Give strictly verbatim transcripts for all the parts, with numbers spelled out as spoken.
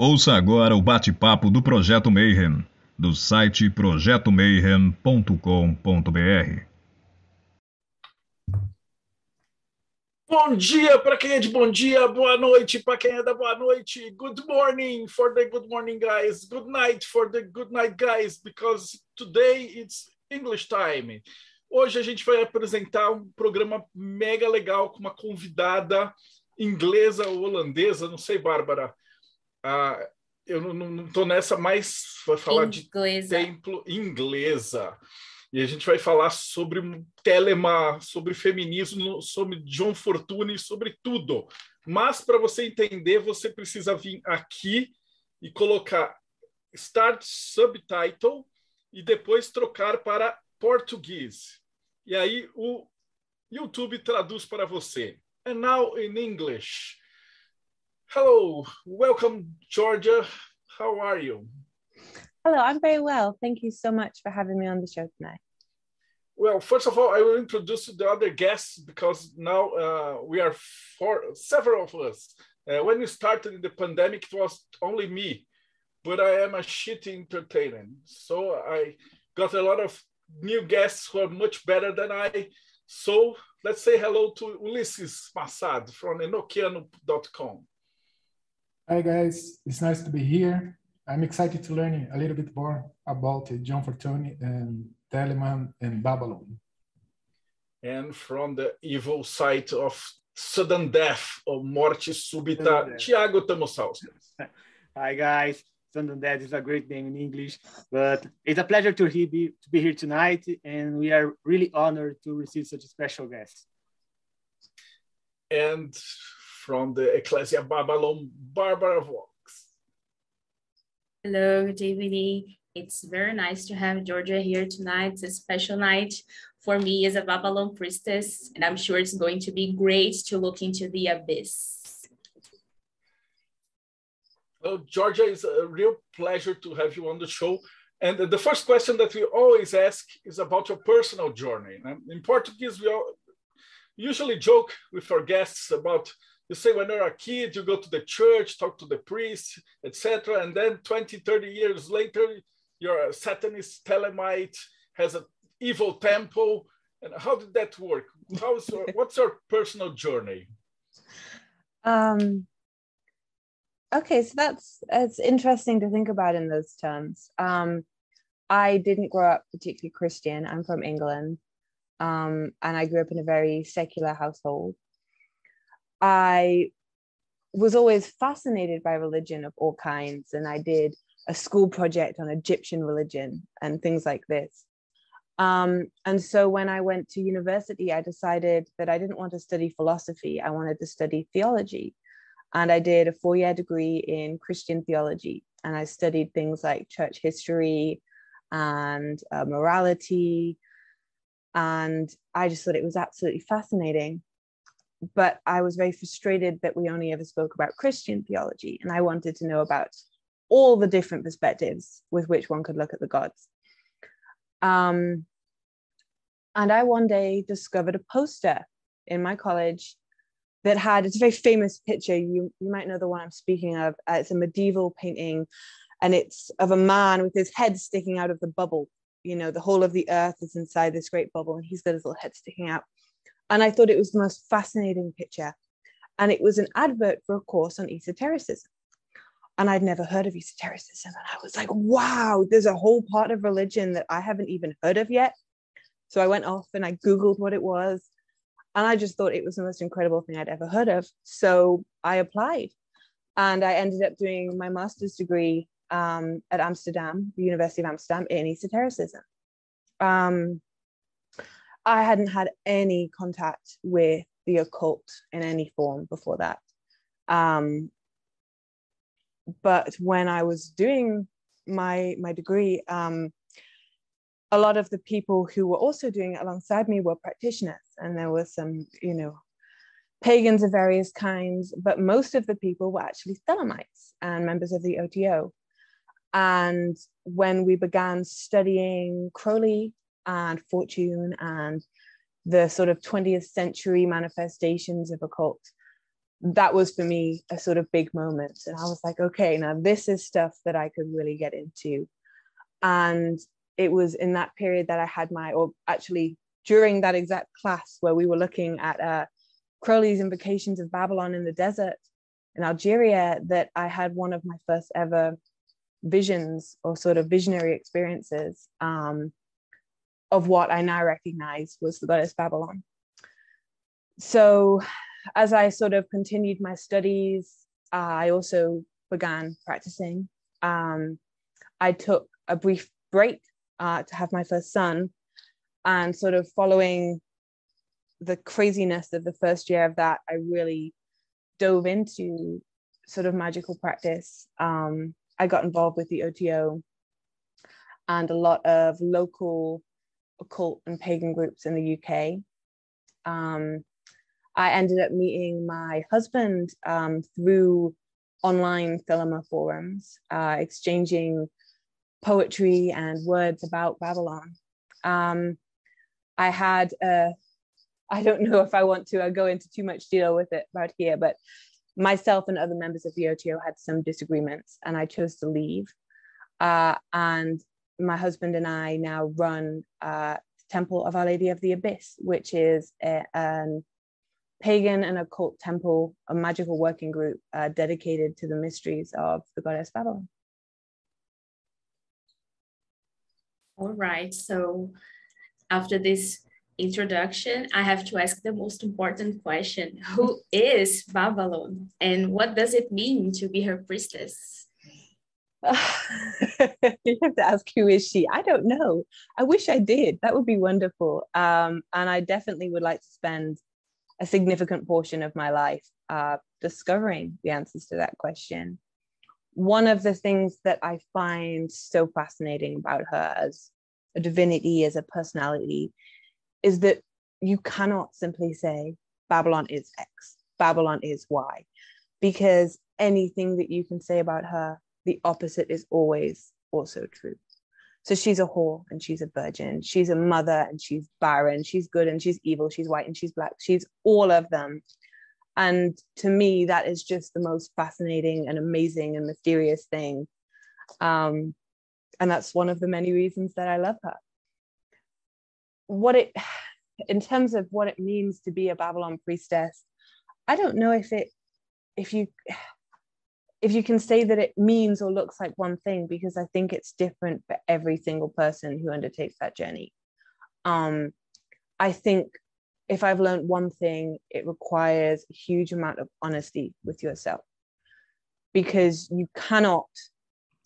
Ouça agora o bate-papo do Projeto Mayhem, do site projeto mayhem ponto com ponto br. Bom dia para quem é de bom dia, boa noite para quem é da boa noite. Good morning for the good morning guys, good night for the good night guys, because today it's English time. Hoje a gente vai apresentar um programa mega legal com uma convidada inglesa ou holandesa, não sei, Bárbara. Ah, eu não estou nessa, mas vai falar inglesa. De templo inglesa. E a gente vai falar sobre Thelema, sobre feminismo, sobre John Fortuny, sobre tudo. Mas, para você entender, você precisa vir aqui e colocar Start Subtitle e depois trocar para português. E aí o YouTube traduz para você. And now in English. Hello, welcome, Georgia. How are you? Hello, I'm very well. Thank you so much for having me on the show tonight. Well, first of all, I will introduce the other guests because now uh, we are four, several of us. Uh, when we started the pandemic, it was only me, but I am a shitty entertainer. So I got a lot of new guests who are much better than I. So let's say hello to Ulisses Massad from enokiano dot com. Hi, guys. It's nice to be here. I'm excited to learn a little bit more about John Fortuny and Thelema and Babalon. And from the evil side of sudden death or morte subita, Thiago Tomossauskas. Hi guys, sudden death is a great name in English, but it's a pleasure to, he be, to be here tonight, and we are really honored to receive such a special guest. And from the Ecclesia Babalon, Barbara Vox. Hello, good evening. It's very nice to have Georgia here tonight. It's a special night for me as a Babalon priestess, and I'm sure it's going to be great to look into the abyss. Well, Georgia, it's a real pleasure to have you on the show. And the first question that we always ask is about your personal journey. In Portuguese, we all usually joke with our guests about, you say when you're a kid, you go to the church, talk to the priest, et cetera. And then twenty, thirty years later, you're a Satanist, Thelemite, has an evil temple. And how did that work? How's your, what's your personal journey? Um, okay, so that's it's interesting to think about in those terms. Um, I didn't grow up particularly Christian. I'm from England. Um, and I grew up in a very secular household. I was always fascinated by religion of all kinds, and I did a school project on Egyptian religion and things like this. Um, and so when I went to university, I decided that I didn't want to study philosophy. I wanted to study theology. And I did a four-year degree in Christian theology, and I studied things like church history and uh, morality. And I just thought it was absolutely fascinating. But I was very frustrated that we only ever spoke about Christian theology, and I wanted to know about all the different perspectives with which one could look at the gods. Um, and I one day discovered a poster in my college that had, it's a very famous picture, you, you might know the one I'm speaking of, uh, it's a medieval painting, and it's of a man with his head sticking out of the bubble, you know, the whole of the earth is inside this great bubble, and he's got his little head sticking out. And I thought it was the most fascinating picture. And it was an advert for a course on esotericism. And I'd never heard of esotericism. And I was like, wow, there's a whole part of religion that I haven't even heard of yet. So I went off and I Googled what it was. And I just thought it was the most incredible thing I'd ever heard of. So I applied. And I ended up doing my master's degree um, at Amsterdam, the University of Amsterdam, in esotericism. Um, I hadn't had any contact with the occult in any form before that. Um, but when I was doing my, my degree, um, a lot of the people who were also doing it alongside me were practitioners. And there were some, you know, pagans of various kinds, but most of the people were actually Thelemites and members of the O T O. And when we began studying Crowley and Fortune and the sort of twentieth century manifestations of occult, that was for me a sort of big moment. And I was like, okay, now this is stuff that I could really get into. And it was in that period that I had my, or actually during that exact class where we were looking at uh, Crowley's Invocations of Babalon in the Desert in Algeria, that I had one of my first ever visions or sort of visionary experiences um, of what I now recognize was the goddess Babalon. So as I sort of continued my studies, uh, I also began practicing. Um, I took a brief break uh, to have my first son, and sort of following the craziness of the first year of that, I really dove into sort of magical practice. Um, I got involved with the O T O and a lot of local occult and pagan groups in the U K. Um, I ended up meeting my husband um, through online Thelema forums, uh, exchanging poetry and words about Babalon. Um, I had, a, I don't know if I want to I'll go into too much deal with it right here, but myself and other members of the O T O had some disagreements, and I chose to leave. Uh, and my husband and I now run uh, the Temple of Our Lady of the Abyss, which is a, an pagan and occult temple, a magical working group uh, dedicated to the mysteries of the goddess Babalon. All right, so after this introduction, I have to ask the most important question. Who is Babalon, and what does it mean to be her priestess? You have to ask, who is she? I don't know. I wish I did. That would be wonderful. Um, and I definitely would like to spend a significant portion of my life uh, discovering the answers to that question. One of the things that I find so fascinating about her as a divinity, as a personality, is that you cannot simply say Babalon is X, Babalon is Y, because anything that you can say about her, the opposite is always also true. So she's a whore and she's a virgin, she's a mother and she's barren, she's good and she's evil, she's white and she's black, she's all of them. And to me, that is just the most fascinating and amazing and mysterious thing. Um, and that's one of the many reasons that I love her. What it, in terms of what it means to be a Babalon priestess, I don't know if it, if you, if you can say that it means or looks like one thing, because I think it's different for every single person who undertakes that journey. Um, I think if I've learned one thing, it requires a huge amount of honesty with yourself, because you cannot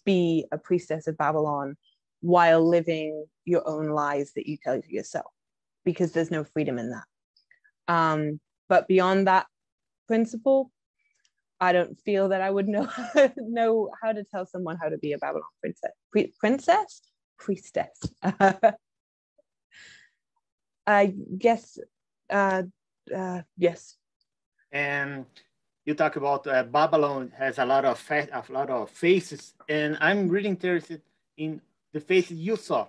be a priestess of Babalon while living your own lies that you tell yourself, because there's no freedom in that. Um, but beyond that principle, I don't feel that I would know, know how to tell someone how to be a Babalon princess, Pre princess, priestess. I guess, uh, uh, yes. And you talk about uh, Babalon has a lot of fa a lot of faces, and I'm really interested in the faces you saw.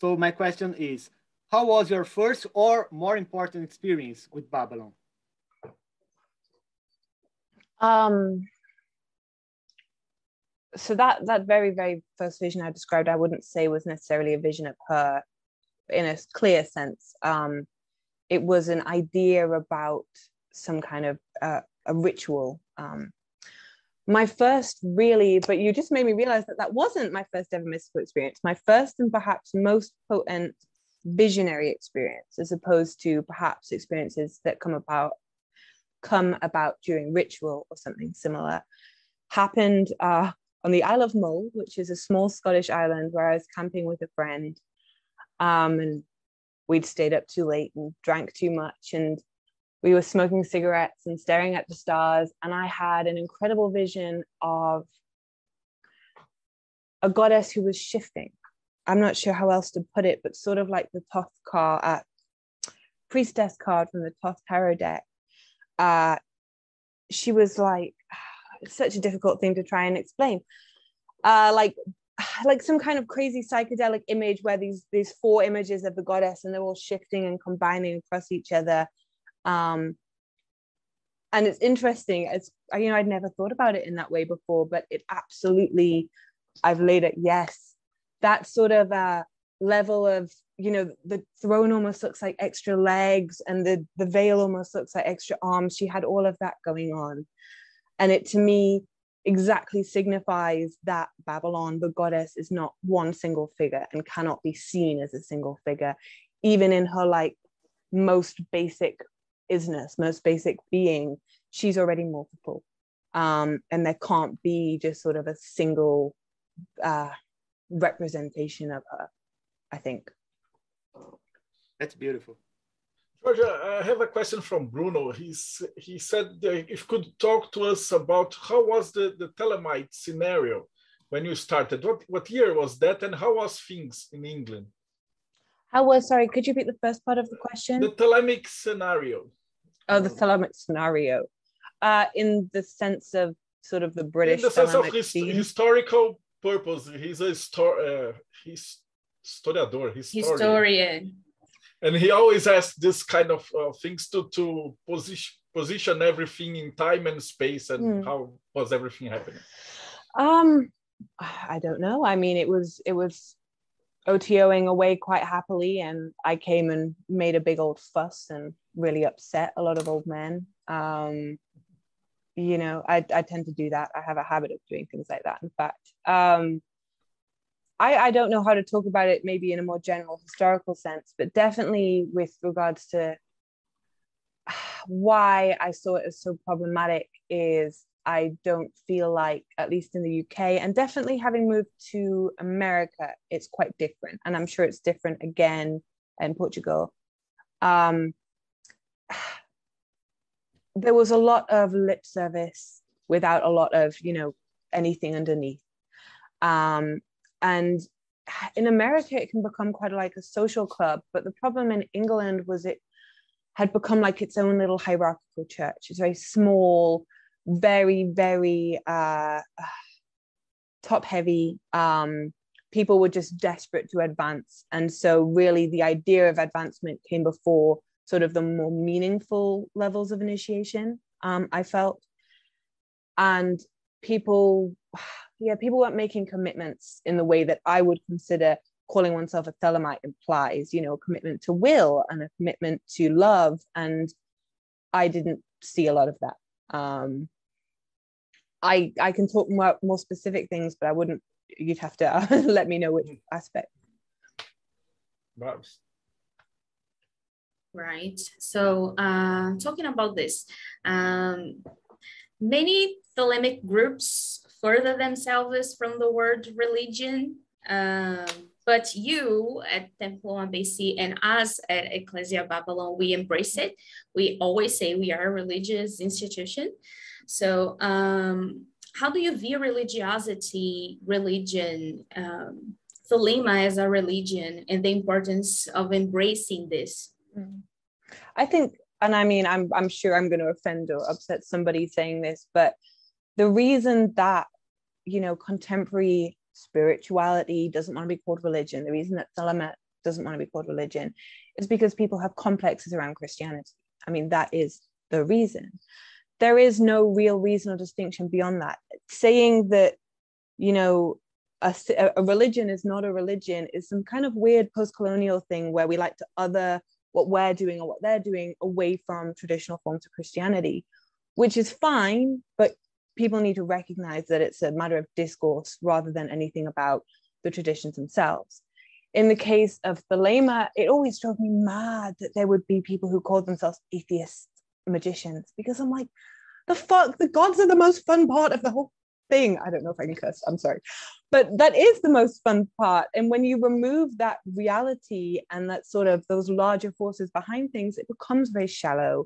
So my question is, how was your first or more important experience with Babalon? Um, so that, that very, very first vision I described, I wouldn't say was necessarily a vision of her in a clear sense. Um, it was an idea about some kind of uh, a ritual. Um, My first really, but you just made me realize that that wasn't my first ever mystical experience. My first and perhaps most potent visionary experience, as opposed to perhaps experiences that come about, come about during ritual or something similar, happened uh, on the Isle of Mull, which is a small Scottish island where I was camping with a friend, um, and we'd stayed up too late and drank too much, and we were smoking cigarettes and staring at the stars, and I had an incredible vision of a goddess who was shifting. I'm not sure how else to put it, but sort of like the Thoth card, uh, priestess card from the Thoth tarot deck. Uh, she was like, it's such a difficult thing to try and explain, uh, like like some kind of crazy psychedelic image where these these four images of the goddess, and they're all shifting and combining across each other. Um, And it's interesting, it's, you know, I'd never thought about it in that way before, but it absolutely, I've laid it, yes, that sort of uh, level of, you know, the throne almost looks like extra legs, and the, the veil almost looks like extra arms. She had all of that going on. And it, to me, exactly signifies that Babalon, the goddess, is not one single figure and cannot be seen as a single figure, even in her, like, most basic isness, most basic being. She's already multiple. Um, and there can't be just sort of a single uh, representation of her, I think. That's beautiful. Georgia, I have a question from Bruno. He's, he said that if you could talk to us about how was the, the Thelemite scenario when you started? What, what year was that, and how was things in England? How was, sorry, could you repeat the first part of the question? The Thelemic scenario. Oh, the Thelemic scenario. Uh, in the sense of sort of the British In the sense of his, historical purpose. He's a histor uh, he's historiador. Historian. historian. And he always asks this kind of uh, things to, to position, position everything in time and space, and mm. how was everything happening? Um, I don't know. I mean, it was, it was O T O-ing away quite happily, and I came and made a big old fuss and really upset a lot of old men. Um, you know, I, I tend to do that. I have a habit of doing things like that, in fact. Um, I, I don't know how to talk about it maybe in a more general historical sense, but definitely with regards to why I saw it as so problematic is I don't feel like, at least in the U K, and definitely having moved to America, it's quite different. And I'm sure it's different again in Portugal. Um, there was a lot of lip service without a lot of, you know, anything underneath. Um, And in America, it can become quite like a social club. But the problem in England was it had become like its own little hierarchical church. It's very small, very, very uh, top heavy. Um, people were just desperate to advance. And so really the idea of advancement came before sort of the more meaningful levels of initiation, um, I felt. And people... Yeah, people weren't making commitments in the way that I would consider calling oneself a Thelemite implies, you know, a commitment to will and a commitment to love. And I didn't see a lot of that. Um, I I can talk more, more specific things, but I wouldn't, you'd have to uh, let me know which aspect. Right. So uh, talking about this, um, many Thelemic groups further themselves from the word religion, um, but you at Temple of B C and us at Ecclesia Babalon, we embrace it. We always say we are a religious institution. So um, how do you view religiosity, religion, um, Thelema as a religion, and the importance of embracing this? I think, and I mean, I'm, I'm sure I'm going to offend or upset somebody saying this, but the reason that, you know, contemporary spirituality doesn't want to be called religion, the reason that Thelema doesn't want to be called religion is because people have complexes around Christianity. I mean, that is the reason. There is no real reason or distinction beyond that. Saying that, you know, a, a religion is not a religion is some kind of weird post-colonial thing where we like to other what we're doing or what they're doing away from traditional forms of Christianity, which is fine, but people need to recognize that it's a matter of discourse rather than anything about the traditions themselves. In the case of Thelema, it always drove me mad that there would be people who called themselves atheist magicians, because I'm like, the fuck, the gods are the most fun part of the whole thing. I don't know if I can curse, I'm sorry. But that is the most fun part. And when you remove that reality and that sort of those larger forces behind things, it becomes very shallow.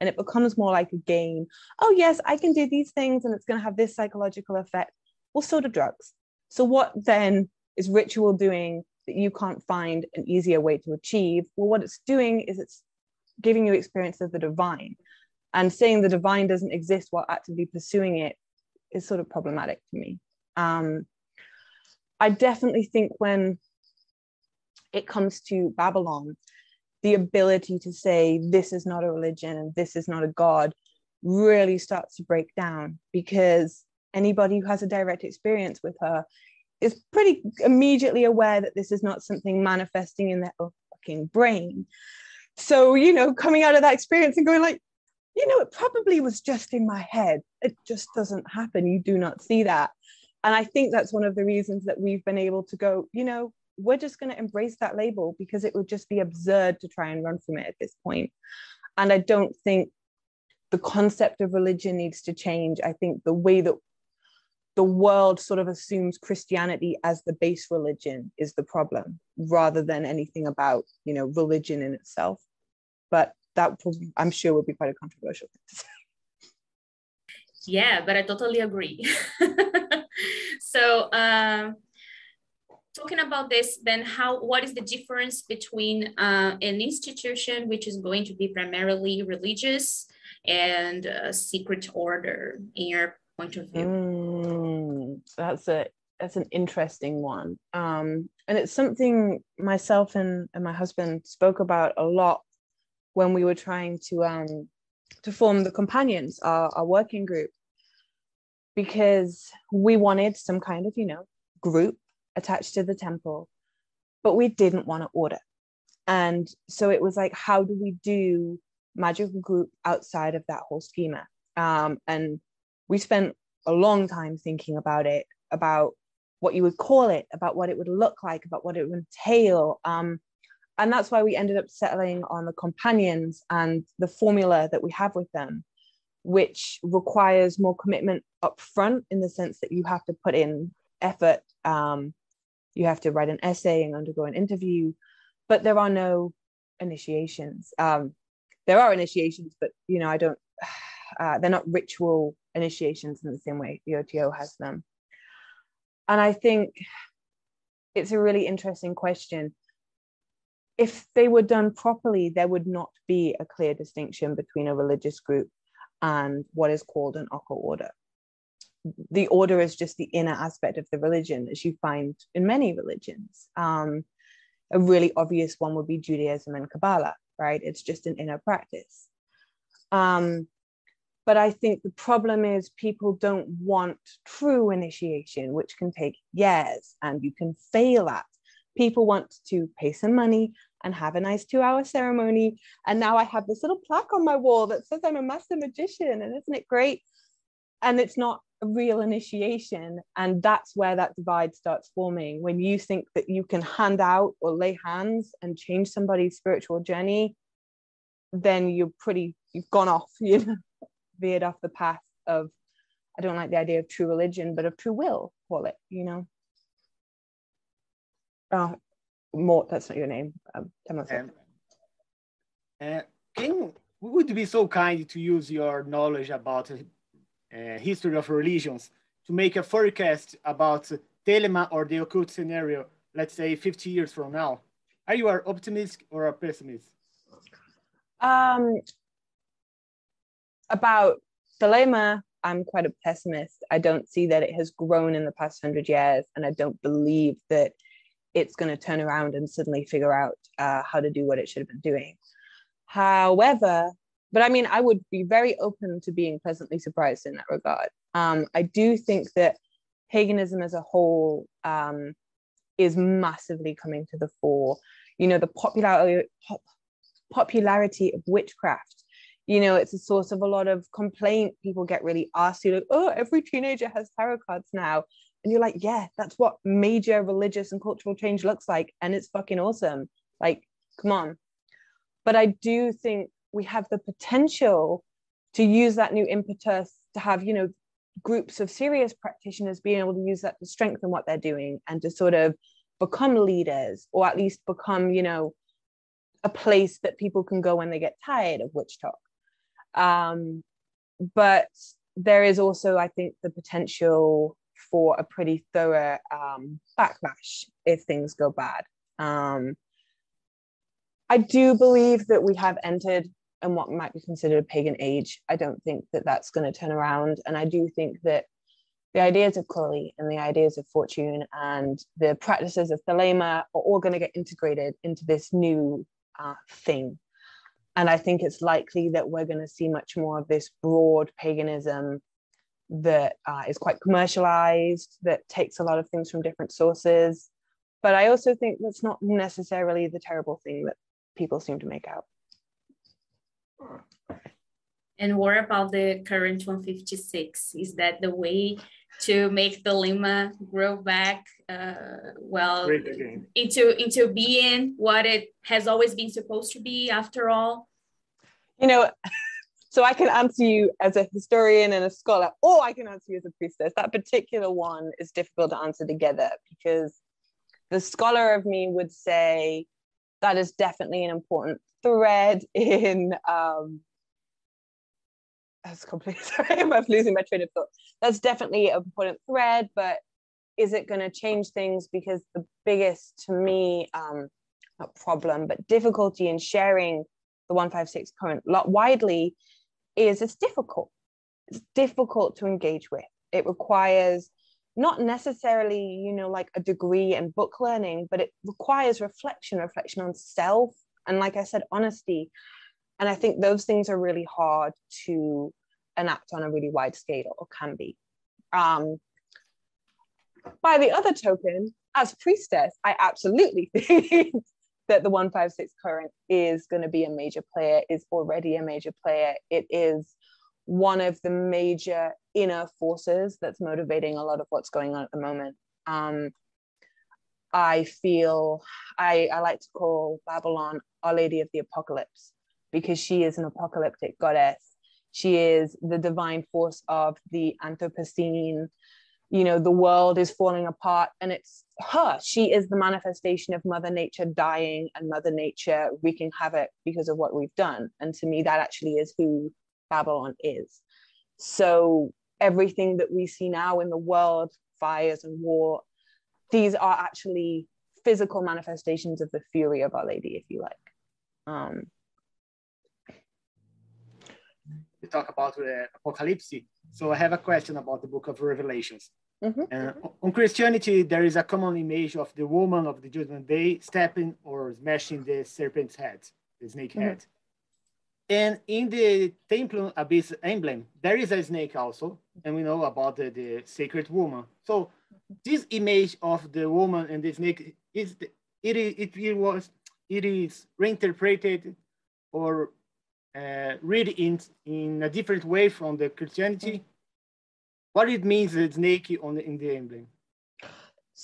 And it becomes more like a game. Oh, yes, I can do these things and it's going to have this psychological effect. Well, so do drugs. So what then is ritual doing that you can't find an easier way to achieve? Well, what it's doing is it's giving you experience of the divine. And saying the divine doesn't exist while actively pursuing it is sort of problematic to me. Um, I definitely think when it comes to Babalon, the ability to say this is not a religion and this is not a god really starts to break down, because anybody who has a direct experience with her is pretty immediately aware that this is not something manifesting in their own fucking brain. So, you know, coming out of that experience and going like, you know, it probably was just in my head. It just doesn't happen. You do not see that. And I think that's one of the reasons that we've been able to go, you know, we're just going to embrace that label, because it would just be absurd to try and run from it at this point. And I don't think the concept of religion needs to change. I think the way that the world sort of assumes Christianity as the base religion is the problem, rather than anything about, you know, religion in itself. But that probably, I'm sure, would be quite a controversial thing to say. Yeah, but I totally agree. So uh, talking about this, then how, what is the difference between uh, an institution which is going to be primarily religious and a secret order in your point of view? Mm, that's a that's an interesting one, um, and it's something myself and, and my husband spoke about a lot when we were trying to um, to form the companions, our, our working group, because we wanted some kind of, you know, group attached to the temple, but we didn't want to order. And so it was like, how do we do magical group outside of that whole schema? Um, and we spent a long time thinking about it, about what you would call it, about what it would look like, about what it would entail. Um, and that's why we ended up settling on the companions and the formula that we have with them, which requires more commitment up front, in the sense that you have to put in effort. Um, you have to write an essay and undergo an interview, but there are no initiations. Um, there are initiations, but, you know, I don't, uh, they're not ritual initiations in the same way the O T O has them. And I think it's a really interesting question. If they were done properly, there would not be a clear distinction between a religious group and what is called an O T O order. The order is just the inner aspect of the religion, as you find in many religions. Um, a really obvious one would be Judaism and Kabbalah, right? It's just an inner practice. Um, But I think the problem is people don't want true initiation, which can take years and you can fail at. People want to pay some money and have a nice two-hour ceremony. And now I have this little plaque on my wall that says I'm a master magician, and isn't it great? And it's not a real initiation. And that's where that divide starts forming. When you think that you can hand out or lay hands and change somebody's spiritual journey, then you're pretty, you've gone off, you know. Veered off the path of, I don't like the idea of true religion, but of true will, call it, you know. Oh, Mort, that's not your name. Um, um, uh, can you, would you be so kind to use your knowledge about uh, history of religions to make a forecast about Thelema or the occult scenario, let's say fifty years from now? Are you an optimist or a pessimist? Um. About Thelema, I'm quite a pessimist. I don't see that it has grown in the past hundred years, and I don't believe that it's going to turn around and suddenly figure out uh, how to do what it should have been doing. However, but I mean, I would be very open to being pleasantly surprised in that regard. Um, I do think that paganism as a whole um, is massively coming to the fore. You know, the popular, pop, popularity of witchcraft. You know, it's a source of a lot of complaint. People get really arsy, like, oh, every teenager has tarot cards now. And you're like, yeah, that's what major religious and cultural change looks like. And it's fucking awesome. Like, come on. But I do think we have the potential to use that new impetus to have, you know, groups of serious practitioners being able to use that to strengthen what they're doing and to sort of become leaders, or at least become, you know, a place that people can go when they get tired of witch talk. Um, but there is also, I think, the potential for a pretty thorough um, backlash if things go bad. Um, I do believe that we have entered in what might be considered a pagan age. I don't think that that's going to turn around. And I do think that the ideas of Crowley and the ideas of Fortune and the practices of Thelema are all going to get integrated into this new uh, thing. And I think it's likely that we're going to see much more of this broad paganism that uh, is quite commercialized, that takes a lot of things from different sources. But I also think that's not necessarily the terrible thing that people seem to make out. And what about the current one fifty-six? Is that the way to make the Thelema grow back, uh, well, into, into being what it has always been supposed to be after all? You know, so I can answer you as a historian and a scholar, or I can answer you as a priestess. That particular one is difficult to answer together, because the scholar of me would say that is definitely an important thread in... Um, That's completely, sorry, I'm losing my train of thought. That's definitely an important thread, but is it going to change things? Because the biggest, to me, um, not problem, but difficulty in sharing the one fifty-six current lot widely is it's difficult. It's difficult to engage with. It requires not necessarily, you know, like a degree in book learning, but it requires reflection, reflection on self. And like I said, honesty. And I think those things are really hard to enact on a really wide scale, or can be. Um, by the other token, as priestess, I absolutely think that the one fifty-six current is going to be a major player, is already a major player. It is one of the major inner forces that's motivating a lot of what's going on at the moment. Um, I feel, I, I like to call Babalon Our Lady of the Apocalypse, because she is an apocalyptic goddess. She is the divine force of the Anthropocene. You know, the world is falling apart, and it's her. She is the manifestation of Mother Nature dying and Mother Nature wreaking havoc because of what we've done. And to me, that actually is who Babalon is. So everything that we see now in the world, fires and war, these are actually physical manifestations of the fury of Our Lady, if you like. Um, We talk about the apocalypse. So I have a question about the book of Revelations. Mm-hmm. uh, on Christianity, there is a common image of the woman of the judgment day stepping or smashing the serpent's head, the snake mm-hmm. head. And in the Temple Abyss emblem, there is a snake also, and we know about the, the sacred woman. So this image of the woman and the snake, is the, it, it, it, was, it is reinterpreted or Uh, read in in a different way from the Christianity. What it means is snake on the, in the emblem.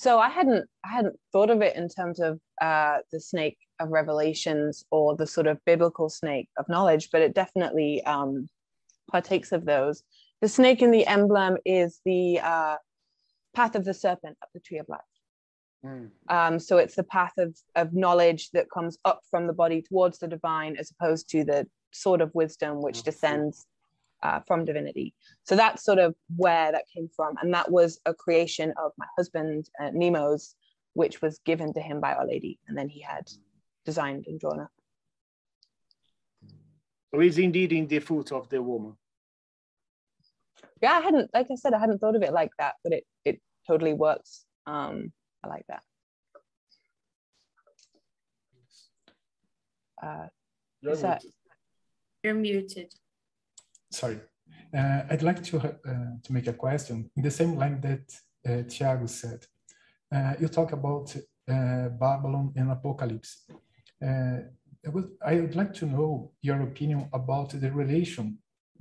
So I hadn't I hadn't thought of it in terms of uh, the snake of Revelations or the sort of biblical snake of knowledge, but it definitely um, partakes of those. The snake in the emblem is the uh, path of the serpent up the tree of life. Um, so it's the path of, of knowledge that comes up from the body towards the divine, as opposed to the sword of wisdom, which descends uh, from divinity. So that's sort of where that came from. And that was a creation of my husband, uh, Nemo's, which was given to him by Our Lady. And then he had designed and drawn up. So it's indeed in the foot of the woman. Yeah, I hadn't, like I said, I hadn't thought of it like that, but it, it totally works. Um, I like that. Uh, You're, that... Muted. You're muted. Sorry. Uh, I'd like to, uh, to make a question in the same line that uh, Thiago said. Uh, you talk about uh, Babalon and Apocalypse. Uh, I, would, I would like to know your opinion about the relation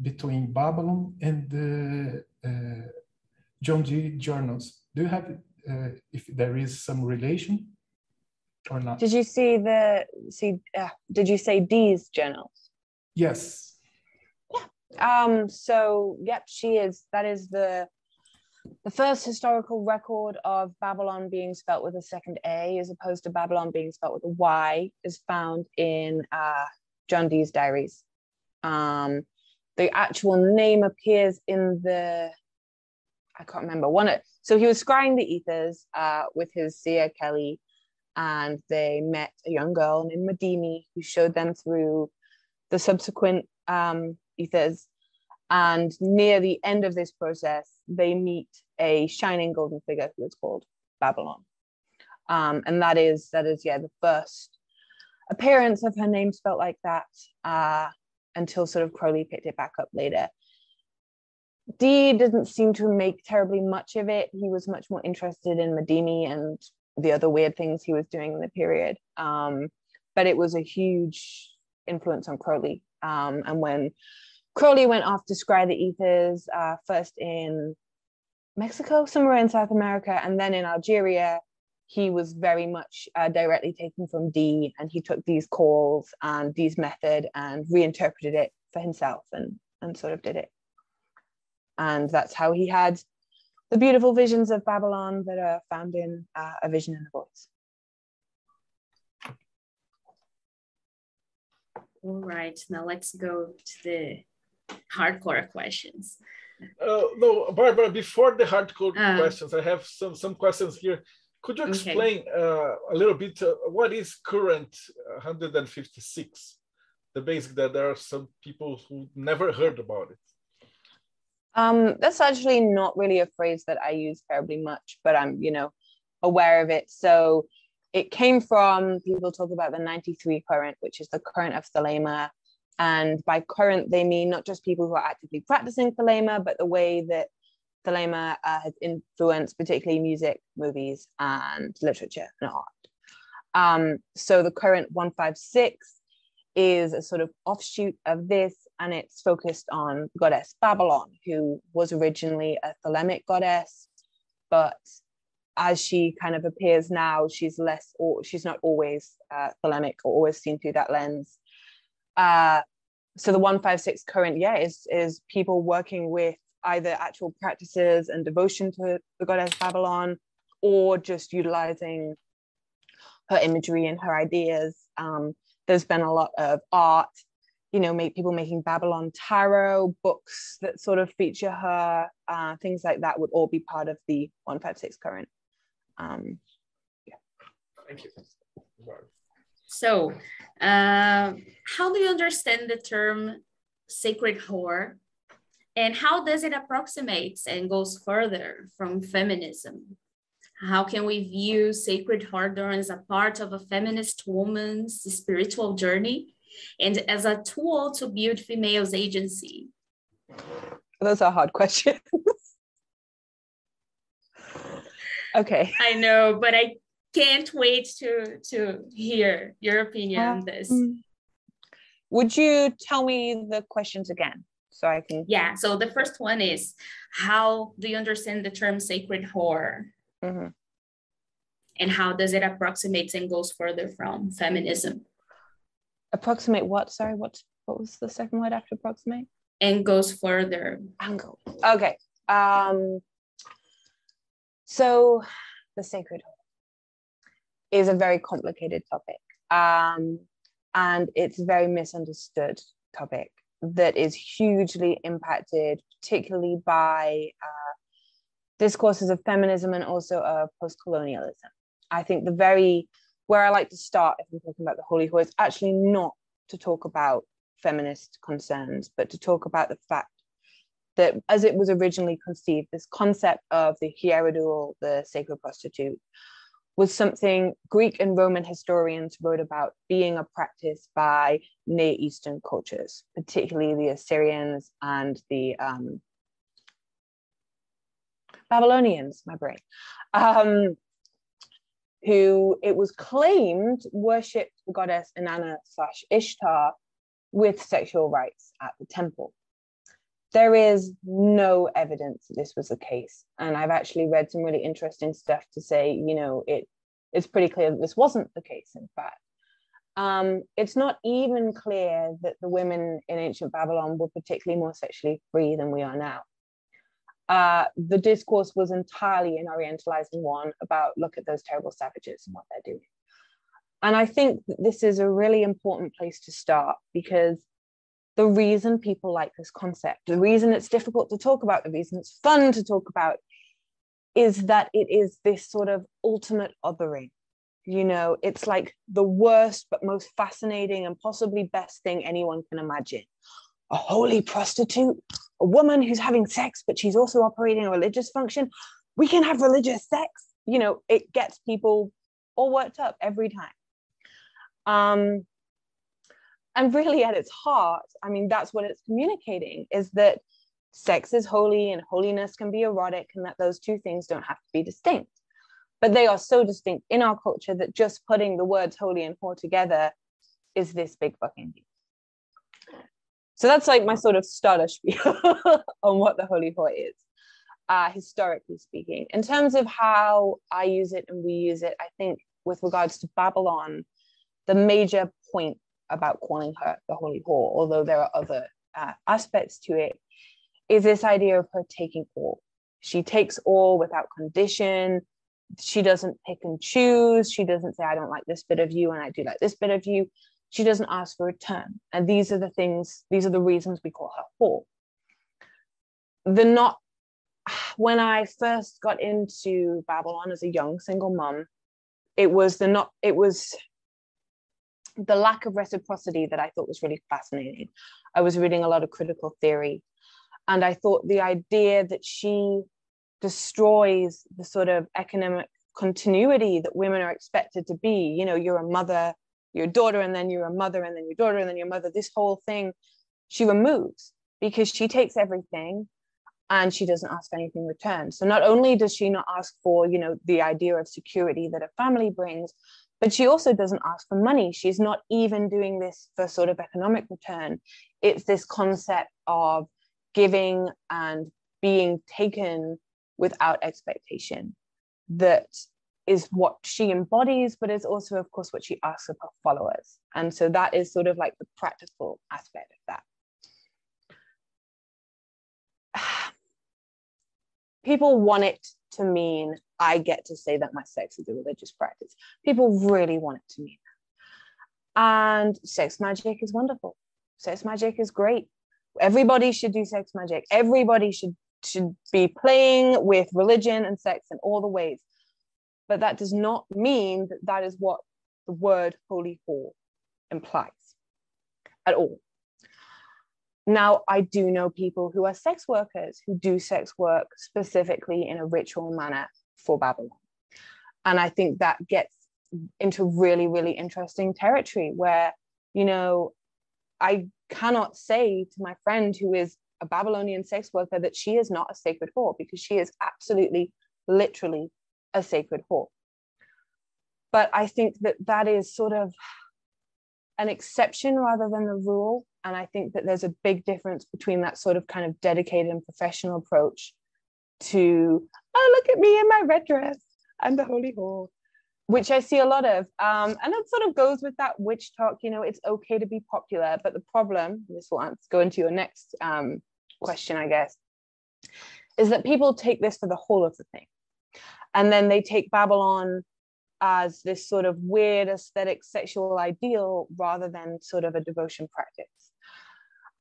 between Babalon and the uh, John Dee journals. Do you have Uh, if there is some relation or not? Did you see the see? Uh, did you say Dee's journals? Yes. Yeah. Um. So, yep. She is. That is the the first historical record of Babalon being spelt with a second A, as opposed to Babalon being spelt with a Y, is found in uh, John Dee's diaries. Um, the actual name appears in the. I can't remember one. So he was scrying the ethers uh, with his seer Kelly, and they met a young girl named Madimi, who showed them through the subsequent um, ethers. And near the end of this process, they meet a shining golden figure who is called Babalon, um, and that is that is yeah the first appearance of her name spelt like that uh, until sort of Crowley picked it back up later. Dee didn't seem to make terribly much of it. He was much more interested in Madimi and the other weird things he was doing in the period. Um, but it was a huge influence on Crowley. Um, and when Crowley went off to scry the ethers, uh, first in Mexico, somewhere in South America, and then in Algeria, he was very much uh, directly taken from Dee, and he took these calls and Dee's method and reinterpreted it for himself and, and sort of did it. And that's how he had the beautiful visions of Babalon that are found in uh, A Vision in the Voice. All right, now let's go to the hardcore questions. Uh, no, Barbara, before the hardcore uh, questions, I have some, some questions here. Could you explain okay. uh, a little bit uh, what is current one fifty-six? The basic that there are some people who never heard about it. Um, that's actually not really a phrase that I use terribly much, but I'm, you know, aware of it. So it came from, people talk about the ninety-three current, which is the current of Thelema. And by current, they mean not just people who are actively practicing Thelema, but the way that Thelema uh, has influenced particularly music, movies, and literature and art. Um, so the current one fifty-six is a sort of offshoot of this, and it's focused on goddess Babalon, who was originally a Thelemic goddess, but as she kind of appears now, she's less, or she's not always uh, Thelemic or always seen through that lens. Uh, so the one fifty-six current, yeah, is, is people working with either actual practices and devotion to the goddess Babalon, or just utilizing her imagery and her ideas. Um, there's been a lot of art, you know, make people making Babalon tarot, books that sort of feature her, uh, things like that would all be part of the one fifty-six current. Um, yeah. Thank you. So, uh, how do you understand the term sacred whore, and how does it approximate and goes further from feminism? How can we view sacred whoredom as a part of a feminist woman's spiritual journey and as a tool to build females' agency? Those are hard questions. Okay. I know, but I can't wait to, to hear your opinion um, on this. Would you tell me the questions again? So I can... Yeah, so the first one is, how do you understand the term sacred whore? Mm-hmm. And how does it approximate and goes further from feminism? Approximate what? Sorry, what, what was the second word after approximate? And goes further. Angle. Okay. Um, so the sacred whore is a very complicated topic. Um, and it's a very misunderstood topic that is hugely impacted, particularly by uh, discourses of feminism and also of post-colonialism. I think the very, where I like to start if I'm talking about the Holy Whore is actually not to talk about feminist concerns, but to talk about the fact that as it was originally conceived, this concept of the hierodule, the sacred prostitute, was something Greek and Roman historians wrote about being a practice by Near Eastern cultures, particularly the Assyrians and the um, Babylonians, my brain, um, who, it was claimed, worshipped the goddess Inanna slash Ishtar with sexual rites at the temple. There is no evidence that this was the case. And I've actually read some really interesting stuff to say, you know, it, it's pretty clear that this wasn't the case, in fact. Um, it's not even clear that the women in ancient Babylon were particularly more sexually free than we are now. Uh, the discourse was entirely an orientalizing one about, look at those terrible savages and what they're doing. And I think that this is a really important place to start, because the reason people like this concept, the reason it's difficult to talk about, the reason it's fun to talk about, is that it is this sort of ultimate othering. You know, it's like the worst but most fascinating and possibly best thing anyone can imagine. A holy prostitute, a woman who's having sex, but she's also operating a religious function. We can have religious sex. You know, it gets people all worked up every time. Um, and really at its heart, I mean, that's what it's communicating, is that sex is holy and holiness can be erotic, and that those two things don't have to be distinct. But they are so distinct in our culture that just putting the words holy and whore together is this big fucking deal. So that's like my sort of starter spiel on what the holy whore is, uh, historically speaking. In terms of how I use it and we use it, I think with regards to Babalon, the major point about calling her the holy whore, although there are other uh, aspects to it, is this idea of her taking all. She takes all without condition. She doesn't pick and choose. She doesn't say, I don't like this bit of you and I do like this bit of you. She doesn't ask for return. And these are the things, these are the reasons we call her whore. The not, when I first got into Babalon as a young single mom, it was the not, it was the lack of reciprocity that I thought was really fascinating. I was reading a lot of critical theory, and I thought the idea that she destroys the sort of economic continuity that women are expected to be, you know, you're a mother, your daughter, and then you're a mother, and then your daughter, and then your mother, this whole thing, she removes, because she takes everything and she doesn't ask for anything in return. So not only does she not ask for, you know, the idea of security that a family brings, but she also doesn't ask for money. She's not even doing this for sort of economic return. It's this concept of giving and being taken without expectation that is what she embodies, but is also, of course, what she asks of her followers. And so that is sort of like the practical aspect of that. People want it to mean, I get to say that my sex is a religious practice. People really want it to mean that. And sex magic is wonderful. Sex magic is great. Everybody should do sex magic. Everybody should, should be playing with religion and sex in all the ways. But that does not mean that that is what the word holy whore implies at all. Now, I do know people who are sex workers who do sex work specifically in a ritual manner for Babalon. And I think that gets into really, really interesting territory where, you know, I cannot say to my friend who is a Babylonian sex worker that she is not a sacred whore, because she is absolutely, literally a sacred whore. But I think that that is sort of an exception rather than the rule. And I think that there's a big difference between that sort of kind of dedicated and professional approach to, oh, look at me in my red dress, I'm the holy whore, which I see a lot of. Um, and that sort of goes with that witch talk, you know, it's okay to be popular, but the problem, this will answer, go into your next um, question, I guess, is that people take this for the whole of the thing. And then they take Babalon as this sort of weird aesthetic sexual ideal rather than sort of a devotion practice.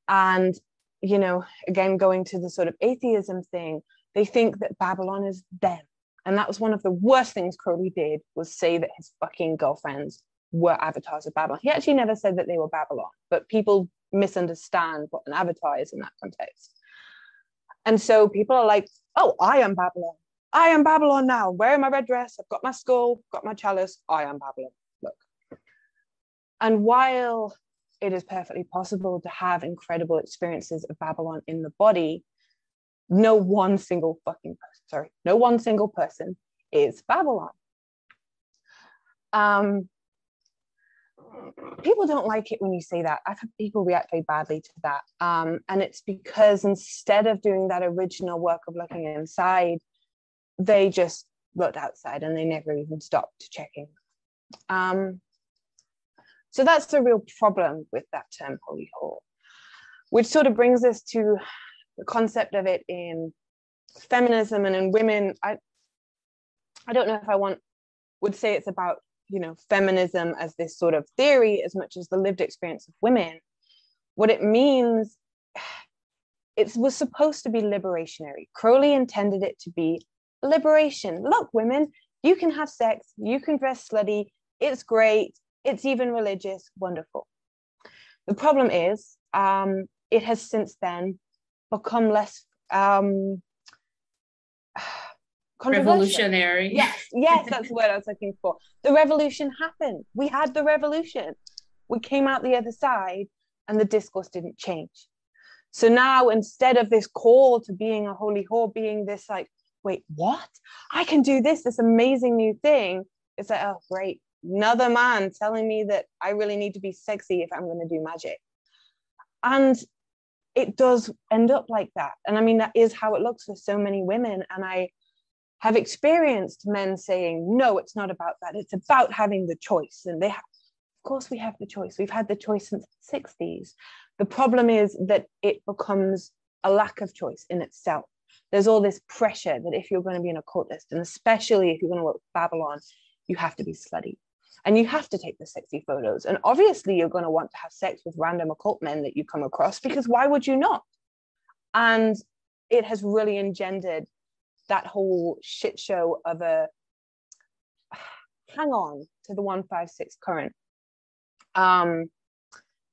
And, you know, again, going to the sort of atheism thing, they think that Babalon is them. And that was one of the worst things Crowley did, was say that his fucking girlfriends were avatars of Babalon. He actually never said that they were Babalon, but people misunderstand what an avatar is in that context. And so people are like, oh, I am Babalon. I am Babalon now, wearing my red dress, I've got my skull, got my chalice, I am Babalon, look. And while it is perfectly possible to have incredible experiences of Babalon in the body, no one single fucking person, sorry, no one single person is Babalon. Um, people don't like it when you say that. I've had people react very badly to that. Um, and it's because instead of doing that original work of looking inside, they just looked outside and they never even stopped checking. Um, so that's the real problem with that term holy whore, which sort of brings us to the concept of it in feminism and in women. I, I don't know if I want, would say it's about, you know, feminism as this sort of theory as much as the lived experience of women. What it means, it was supposed to be liberationary. Crowley intended it to be liberation. Look, women, you can have sex, you can dress slutty, it's great, it's even religious, wonderful. The problem is, um, it has since then become less um, revolutionary. Yes, yes, that's the word I was looking for. The revolution happened. We had the revolution. We came out the other side and the discourse didn't change. So now, instead of this call to being a holy whore, being this like, wait, what? I can do this, this amazing new thing. It's like, oh, great. Another man telling me that I really need to be sexy if I'm going to do magic. And it does end up like that. And I mean, that is how it looks for so many women. And I have experienced men saying, no, it's not about that. It's about having the choice. And they have, of course we have the choice. We've had the choice since the sixties. The problem is that it becomes a lack of choice in itself. There's all this pressure that if you're going to be an occultist, and especially if you're going to work with Babalon, you have to be slutty. And you have to take the sexy photos. And obviously you're going to want to have sex with random occult men that you come across, because why would you not? And it has really engendered that whole shit show of a hang on to the one five six current. Um,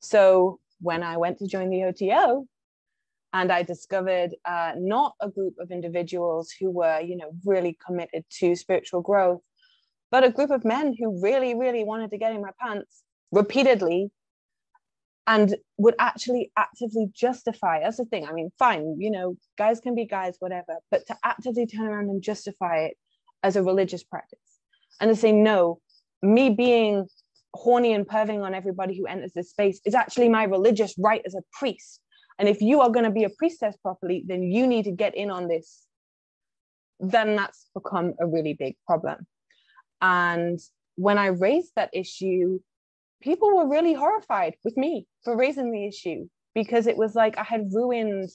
so when I went to join the O T O, and I discovered uh, not a group of individuals who were, you know, really committed to spiritual growth, but a group of men who really, really wanted to get in my pants repeatedly and would actually actively justify. That's the thing. I mean, fine, you know, guys can be guys, whatever, but to actively turn around and justify it as a religious practice and to say, no, me being horny and perving on everybody who enters this space is actually my religious right as a priest. And if you are going to be a priestess properly, then you need to get in on this. Then that's become a really big problem. And when I raised that issue, people were really horrified with me for raising the issue, because it was like I had ruined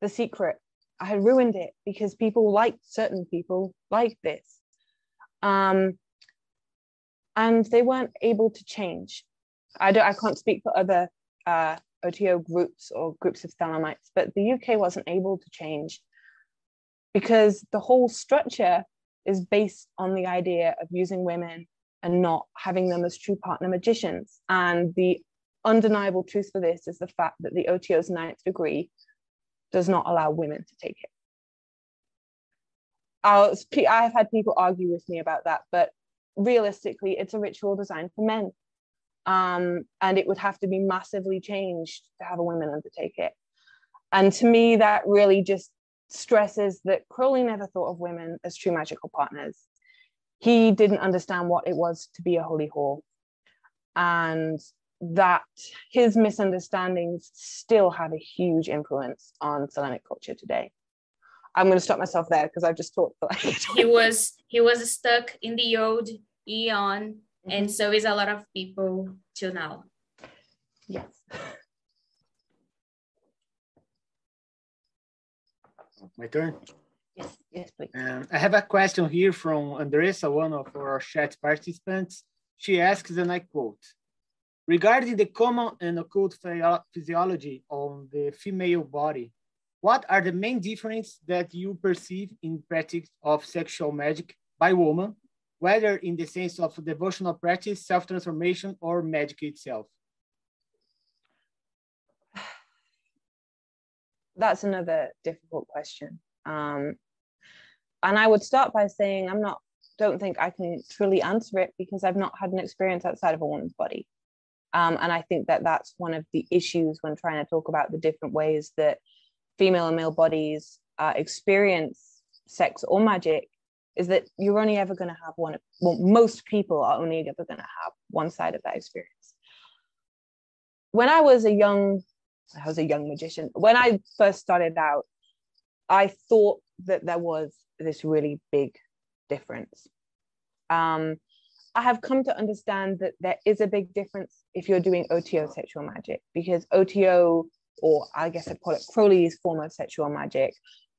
the secret. I had ruined it because people liked, certain people like this. Um, and they weren't able to change. I don't, I can't speak for other uh, O T O groups or groups of Thelemites, but the U K wasn't able to change because the whole structure is based on the idea of using women and not having them as true partner magicians. And the undeniable truth for this is the fact that the O T O's ninth degree does not allow women to take it. I'll, I've had people argue with me about that, but realistically, it's a ritual designed for men. Um, and it would have to be massively changed to have a woman undertake it. And to me, that really just stresses that Crowley never thought of women as true magical partners. He didn't understand what it was to be a holy whore, and that his misunderstandings still have a huge influence on Thelemic culture today. I'm going to stop myself there because I've just talked for like he was he was stuck in the old eon, mm-hmm. and so is a lot of people till now. Yes. My turn. Yes, yes, please. Um, I have a question here from Andressa, one of our chat participants. She asks, and I quote, regarding the common and occult physiology on the female body, what are the main differences that you perceive in practice of sexual magic by woman, whether in the sense of devotional practice, self-transformation, or magic itself? That's another difficult question. Um, and I would start by saying I'm not, don't think I can truly answer it because I've not had an experience outside of a woman's body. Um, and I think that that's one of the issues when trying to talk about the different ways that female and male bodies uh, experience sex or magic, is that you're only ever going to have one, well, most people are only ever going to have one side of that experience. When I was a young I was a young magician. When I first started out, I thought that there was this really big difference. Um, I have come to understand that there is a big difference if you're doing O T O sexual magic, because O T O, or I guess I'd call it Crowley's form of sexual magic,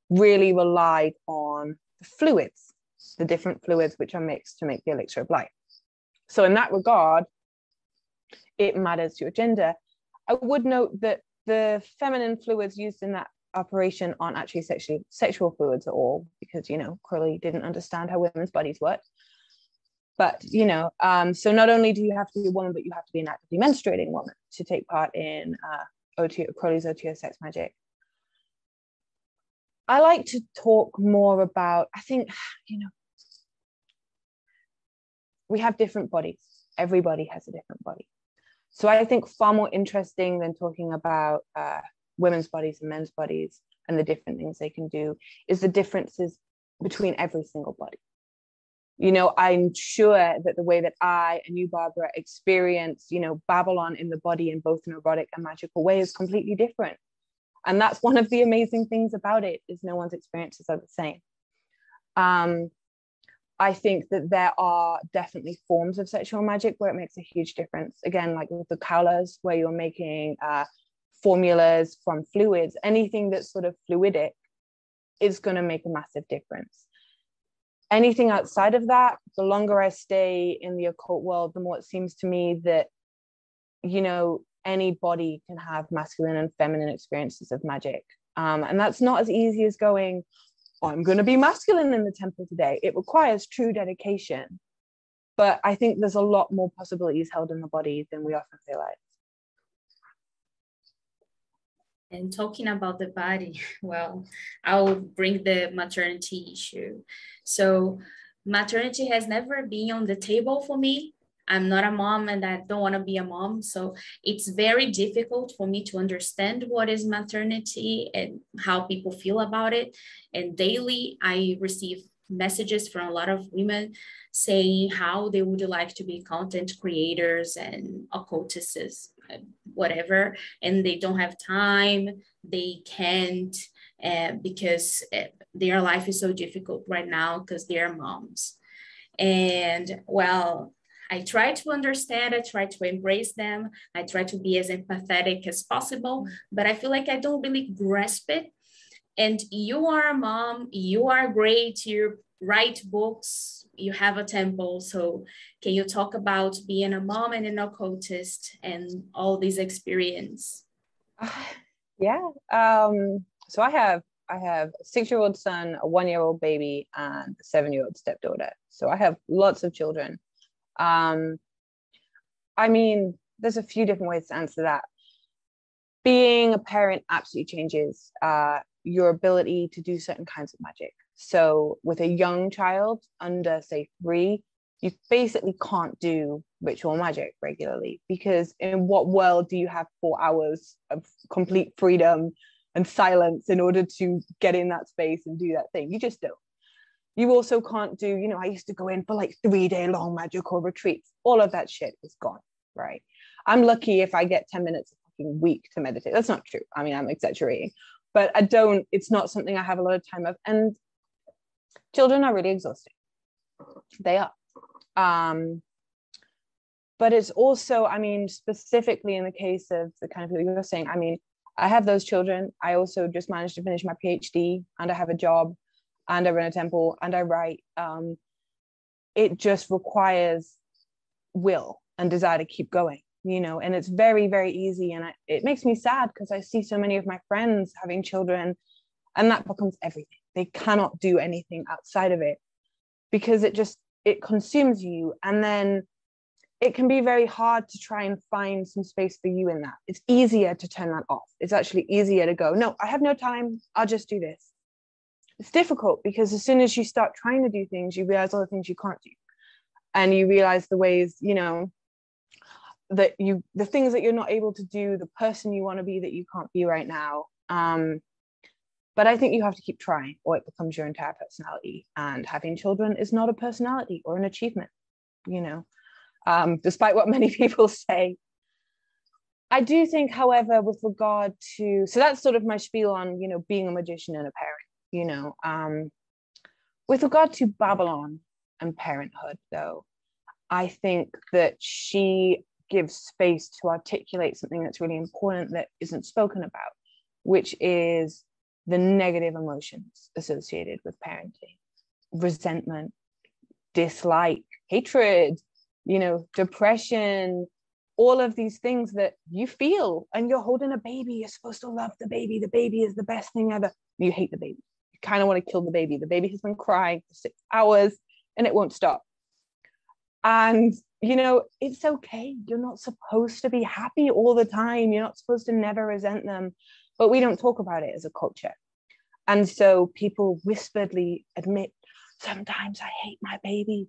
really relied on the fluids, the different fluids which are mixed to make the elixir of life. So in that regard, it matters your gender. I would note that the feminine fluids used in that operation aren't actually sexually, sexual fluids at all, because, you know, Crowley didn't understand how women's bodies work. But, you know, um, so not only do you have to be a woman, but you have to be an actively menstruating woman to take part in uh, O T O, Crowley's O T O sex magic. I like to talk more about, I think, you know, we have different bodies. Everybody has a different body. So I think far more interesting than talking about uh, women's bodies and men's bodies and the different things they can do is the differences between every single body. You know, I'm sure that the way that I and you, Barbara, experience, you know, Babalon in the body in both an erotic and magical way is completely different. And that's one of the amazing things about it, is no one's experiences are the same. Um, I think that there are definitely forms of sexual magic where it makes a huge difference. Again, like with the kaulas, where you're making uh, formulas from fluids, anything that's sort of fluidic is going to make a massive difference. Anything outside of that, the longer I stay in the occult world, the more it seems to me that, you know, anybody can have masculine and feminine experiences of magic. Um, and that's not as easy as going, oh, I'm going to be masculine in the temple today. It requires true dedication. But I think there's a lot more possibilities held in the body than we often realize. And talking about the body, well, I'll bring the maternity issue. So maternity has never been on the table for me. I'm not a mom and I don't want to be a mom. So it's very difficult for me to understand what is maternity and how people feel about it. And daily I receive messages from a lot of women saying how they would like to be content creators and occultists, whatever, and they don't have time, they can't, uh, because their life is so difficult right now because they're moms. And well, I try to understand, I try to embrace them, I try to be as empathetic as possible, but I feel like I don't really grasp it. And you are a mom, you are great, you write books, you have a temple. So can you talk about being a mom and an occultist and all this experience? Uh, yeah. Um, so I have I have a six-year-old son, a one-year-old baby, and a seven-year-old stepdaughter. So I have lots of children. Um, I mean, there's a few different ways to answer that. Being a parent absolutely changes uh, your ability to do certain kinds of magic. So with a young child under, say, three, you basically can't do ritual magic regularly, because in what world do you have four hours of complete freedom and silence in order to get in that space and do that thing? You just don't. You also can't do, you know, I used to go in for like three day long magical retreats. All of that shit is gone, right? I'm lucky if I get ten minutes a fucking week to meditate. That's not true. I mean, I'm exaggerating. But I don't, it's not something I have a lot of time of. And children are really exhausting. They are. Um, but it's also, I mean, specifically in the case of the kind of people you're saying, I mean, I have those children. I also just managed to finish my PhD, and I have a job, and I run a temple, and I write. Um, it just requires will and desire to keep going. You know, and it's very, very easy. And I, it makes me sad because I see so many of my friends having children and that becomes everything. They cannot do anything outside of it because it just, it consumes you. And then it can be very hard to try and find some space for you in that. It's easier to turn that off. It's actually easier to go, no, I have no time. I'll just do this. It's difficult because as soon as you start trying to do things, you realize all the things you can't do. And you realize the ways, you know, that you, the things that you're not able to do, the person you want to be that you can't be right now. Um, but I think you have to keep trying or it becomes your entire personality, and having children is not a personality or an achievement, you know, um, despite what many people say. I do think, however, with regard to, so that's sort of my spiel on, you know, being a magician and a parent, you know, um, with regard to Babalon and parenthood though, I think that she gives space to articulate something that's really important that isn't spoken about, which is the negative emotions associated with parenting: resentment, dislike, hatred, you know, depression, all of these things that you feel. And you're holding a baby, you're supposed to love the baby, the baby is the best thing ever. You hate the baby, you kind of want to kill the baby, the baby has been crying for six hours and it won't stop. And you know, it's okay. You're not supposed to be happy all the time. You're not supposed to never resent them, but we don't talk about it as a culture. And so people whisperedly admit, sometimes I hate my baby.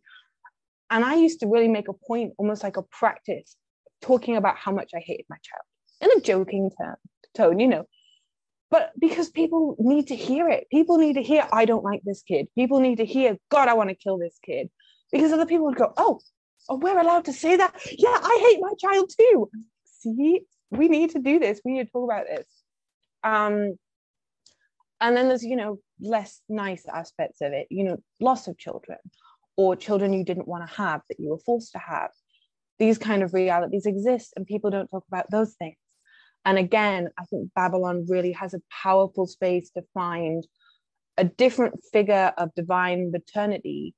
And I used to really make a point, almost like a practice, talking about how much I hated my child in a joking term, tone, you know. But because people need to hear it. People need to hear, I don't like this kid. People need to hear, God, I want to kill this kid. Because other people would go, oh, oh, we're allowed to say that. Yeah, I hate my child too. See, we need to do this. We need to talk about this. Um, and then there's, you know, less nice aspects of it, you know, loss of children or children you didn't want to have that you were forced to have. These kind of realities exist and people don't talk about those things. And again, I think Babalon really has a powerful space to find a different figure of divine maternity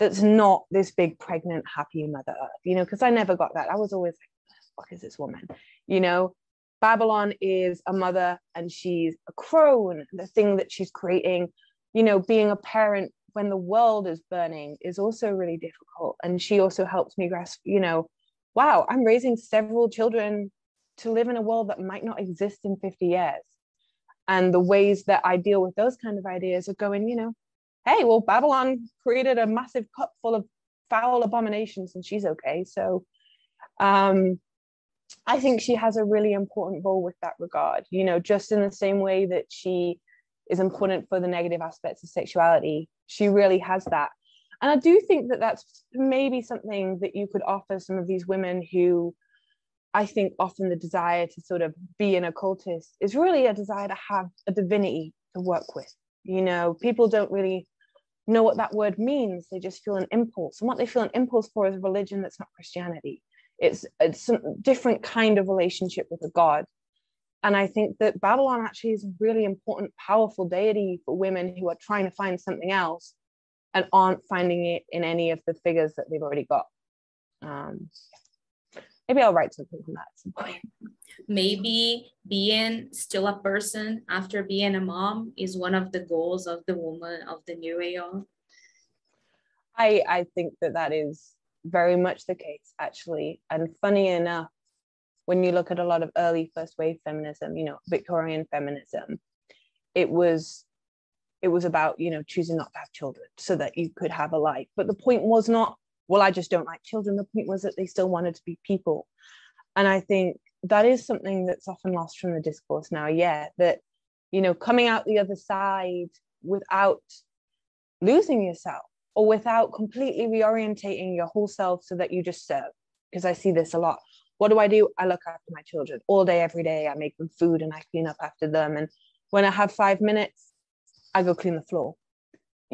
that's not this big, pregnant, happy Mother Earth, you know, because I never got that. I was always like, what the fuck is this woman? You know, Babalon is a mother and she's a crow and the thing that she's creating, you know, being a parent when the world is burning is also really difficult. And she also helps me grasp, you know, wow, I'm raising several children to live in a world that might not exist in fifty years. And the ways that I deal with those kind of ideas are going, you know, hey, well, Babalon created a massive cup full of foul abominations and she's okay. So um, I think she has a really important role with that regard, you know, just in the same way that she is important for the negative aspects of sexuality. She really has that. And I do think that that's maybe something that you could offer some of these women who, I think often the desire to sort of be an occultist is really a desire to have a divinity to work with. You know, people don't really know what that word means. They just feel an impulse. And what they feel an impulse for is a religion that's not Christianity. It's, it's a different kind of relationship with a god. And I think that Babalon actually is a really important, powerful deity for women who are trying to find something else and aren't finding it in any of the figures that they've already got. Um, Maybe I'll write something on that at some point. Maybe being still a person after being a mom is one of the goals of the woman of the new A O. I, I think that that is very much the case, actually. And funny enough, when you look at a lot of early first wave feminism, you know, Victorian feminism, it was, it was about, you know, choosing not to have children so that you could have a life. But the point was not, well, I just don't like children. The point was that they still wanted to be people. And I think that is something that's often lost from the discourse now. Yeah, that, you know, coming out the other side without losing yourself or without completely reorientating your whole self so that you just serve. Because I see this a lot. What do I do? I look after my children all day, every day. I make them food and I clean up after them. And when I have five minutes, I go clean the floor.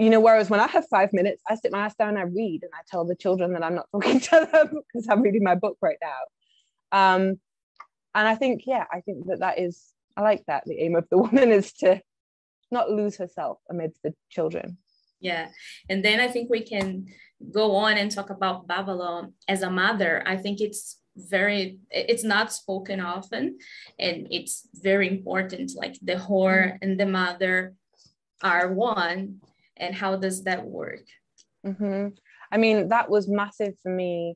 You know, whereas when I have five minutes, I sit my ass down and I read and I tell the children that I'm not talking to them because I'm reading my book right now. Um, and I think, yeah, I think that that is, I like that. The aim of the woman is to not lose herself amidst the children. Yeah. And then I think we can go on and talk about Babalon as a mother. I think it's very, it's not spoken often and it's very important, like the whore and the mother are one. And how does that work? Mm-hmm. I mean, that was massive for me.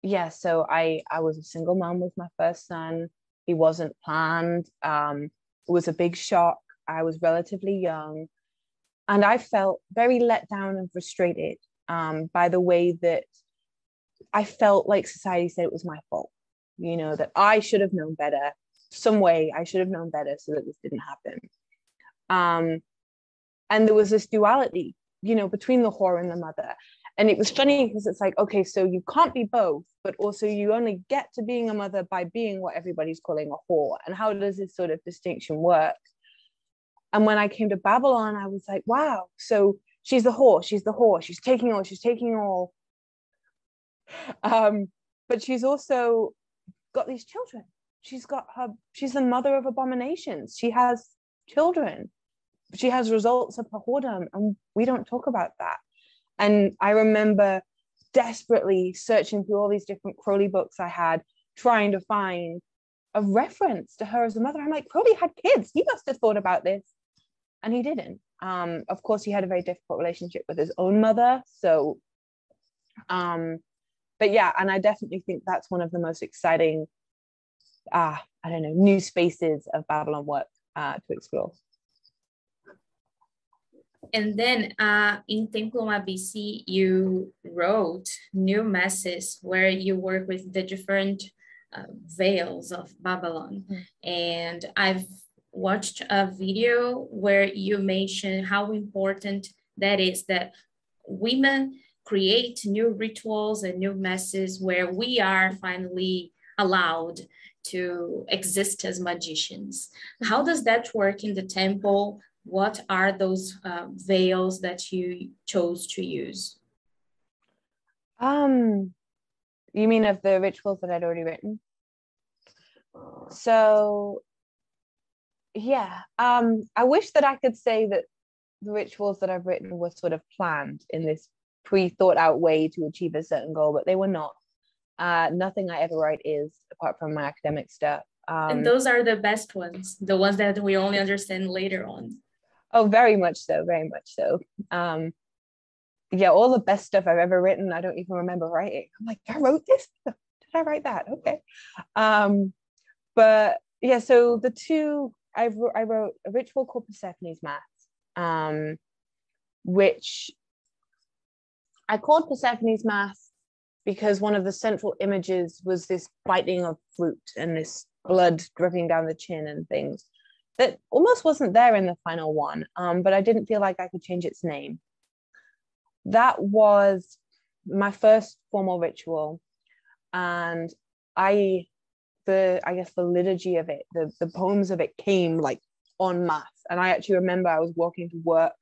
Yeah, so I, I was a single mom with my first son. He wasn't planned. Um, it was a big shock. I was relatively young. And I felt very let down and frustrated um, by the way that I felt like society said it was my fault. You know, that I should have known better. Some way I should have known better so that this didn't happen. Um, And there was this duality, you know, between the whore and the mother. And it was funny because it's like, okay, so you can't be both, but also you only get to being a mother by being what everybody's calling a whore. And how does this sort of distinction work? And when I came to Babalon, I was like, wow, so she's the whore, she's the whore, she's taking all, she's taking all. Um, but she's also got these children. She's got her, she's the mother of abominations. She has children. She has results of her whoredom, and we don't talk about that. And I remember desperately searching through all these different Crowley books I had, trying to find a reference to her as a mother. I'm like, Crowley had kids. He must have thought about this. And he didn't. Um, of course, he had a very difficult relationship with his own mother. So, um, but yeah, and I definitely think that's one of the most exciting, uh, I don't know, new spaces of Babalon work uh, to explore. And then uh, in Temploma B C, you wrote new masses where you work with the different uh, veils of Babylon. Mm-hmm. And I've watched a video where you mentioned how important that is, that women create new rituals and new masses where we are finally allowed to exist as magicians. How does that work in the temple? What are those uh, veils that you chose to use? Um, you mean of the rituals that I'd already written? So, yeah, um, I wish that I could say that the rituals that I've written were sort of planned in this pre-thought out way to achieve a certain goal, but they were not. Uh, nothing I ever write is, apart from my academic stuff. Um, and those are the best ones, the ones that we only understand later on. Oh, very much so, very much so. Um, yeah, all the best stuff I've ever written, I don't even remember writing. I'm like, I wrote this? Did I write that? Okay. Um, but yeah, so the two, I've, I wrote a ritual called Persephone's Math, um, which I called Persephone's Math because one of the central images was this biting of fruit and this blood dripping down the chin and things that almost wasn't there in the final one, um, but I didn't feel like I could change its name. That was my first formal ritual, and I, the I guess the liturgy of it, the, the poems of it came like en masse, and I actually remember I was walking to work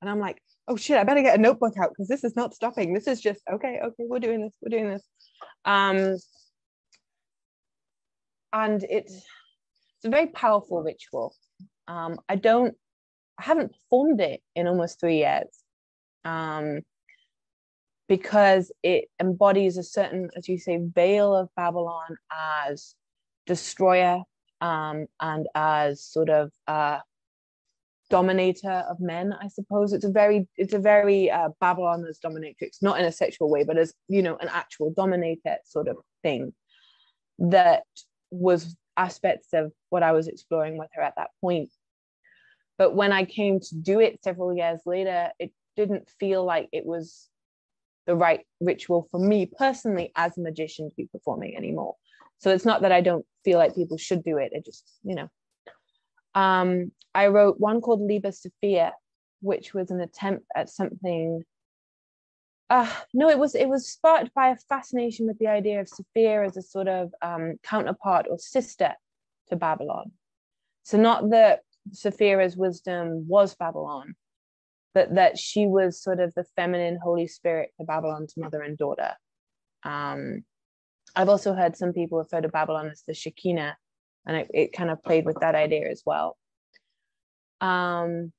and I'm like, oh shit, I better get a notebook out because this is not stopping. This is just, okay, okay, we're doing this, we're doing this. Um, and it's, it's a very powerful ritual. Um, I don't, I haven't performed it in almost three years um, because it embodies a certain, as you say, veil of Babylon as destroyer um, and as sort of, uh, dominator of men, I suppose. It's a very, it's a very uh, Babylon as dominatrix, not in a sexual way, but as, you know, an actual dominator sort of thing that was aspects of what I was exploring with her at that point. But when I came to do it several years later, it didn't feel like it was the right ritual for me personally as a magician to be performing anymore. So it's not that I don't feel like people should do it. It just, you know, Um, I wrote one called Liba Sophia, which was an attempt at something. Uh, no, it was it was sparked by a fascination with the idea of Sophia as a sort of um, counterpart or sister to Babylon. So not that Sophia's wisdom was Babylon, but that she was sort of the feminine Holy Spirit to Babylon's mother and daughter. Um, I've also heard some people refer to Babylon as the Shekinah, and it, it kind of played with that idea as well. Um,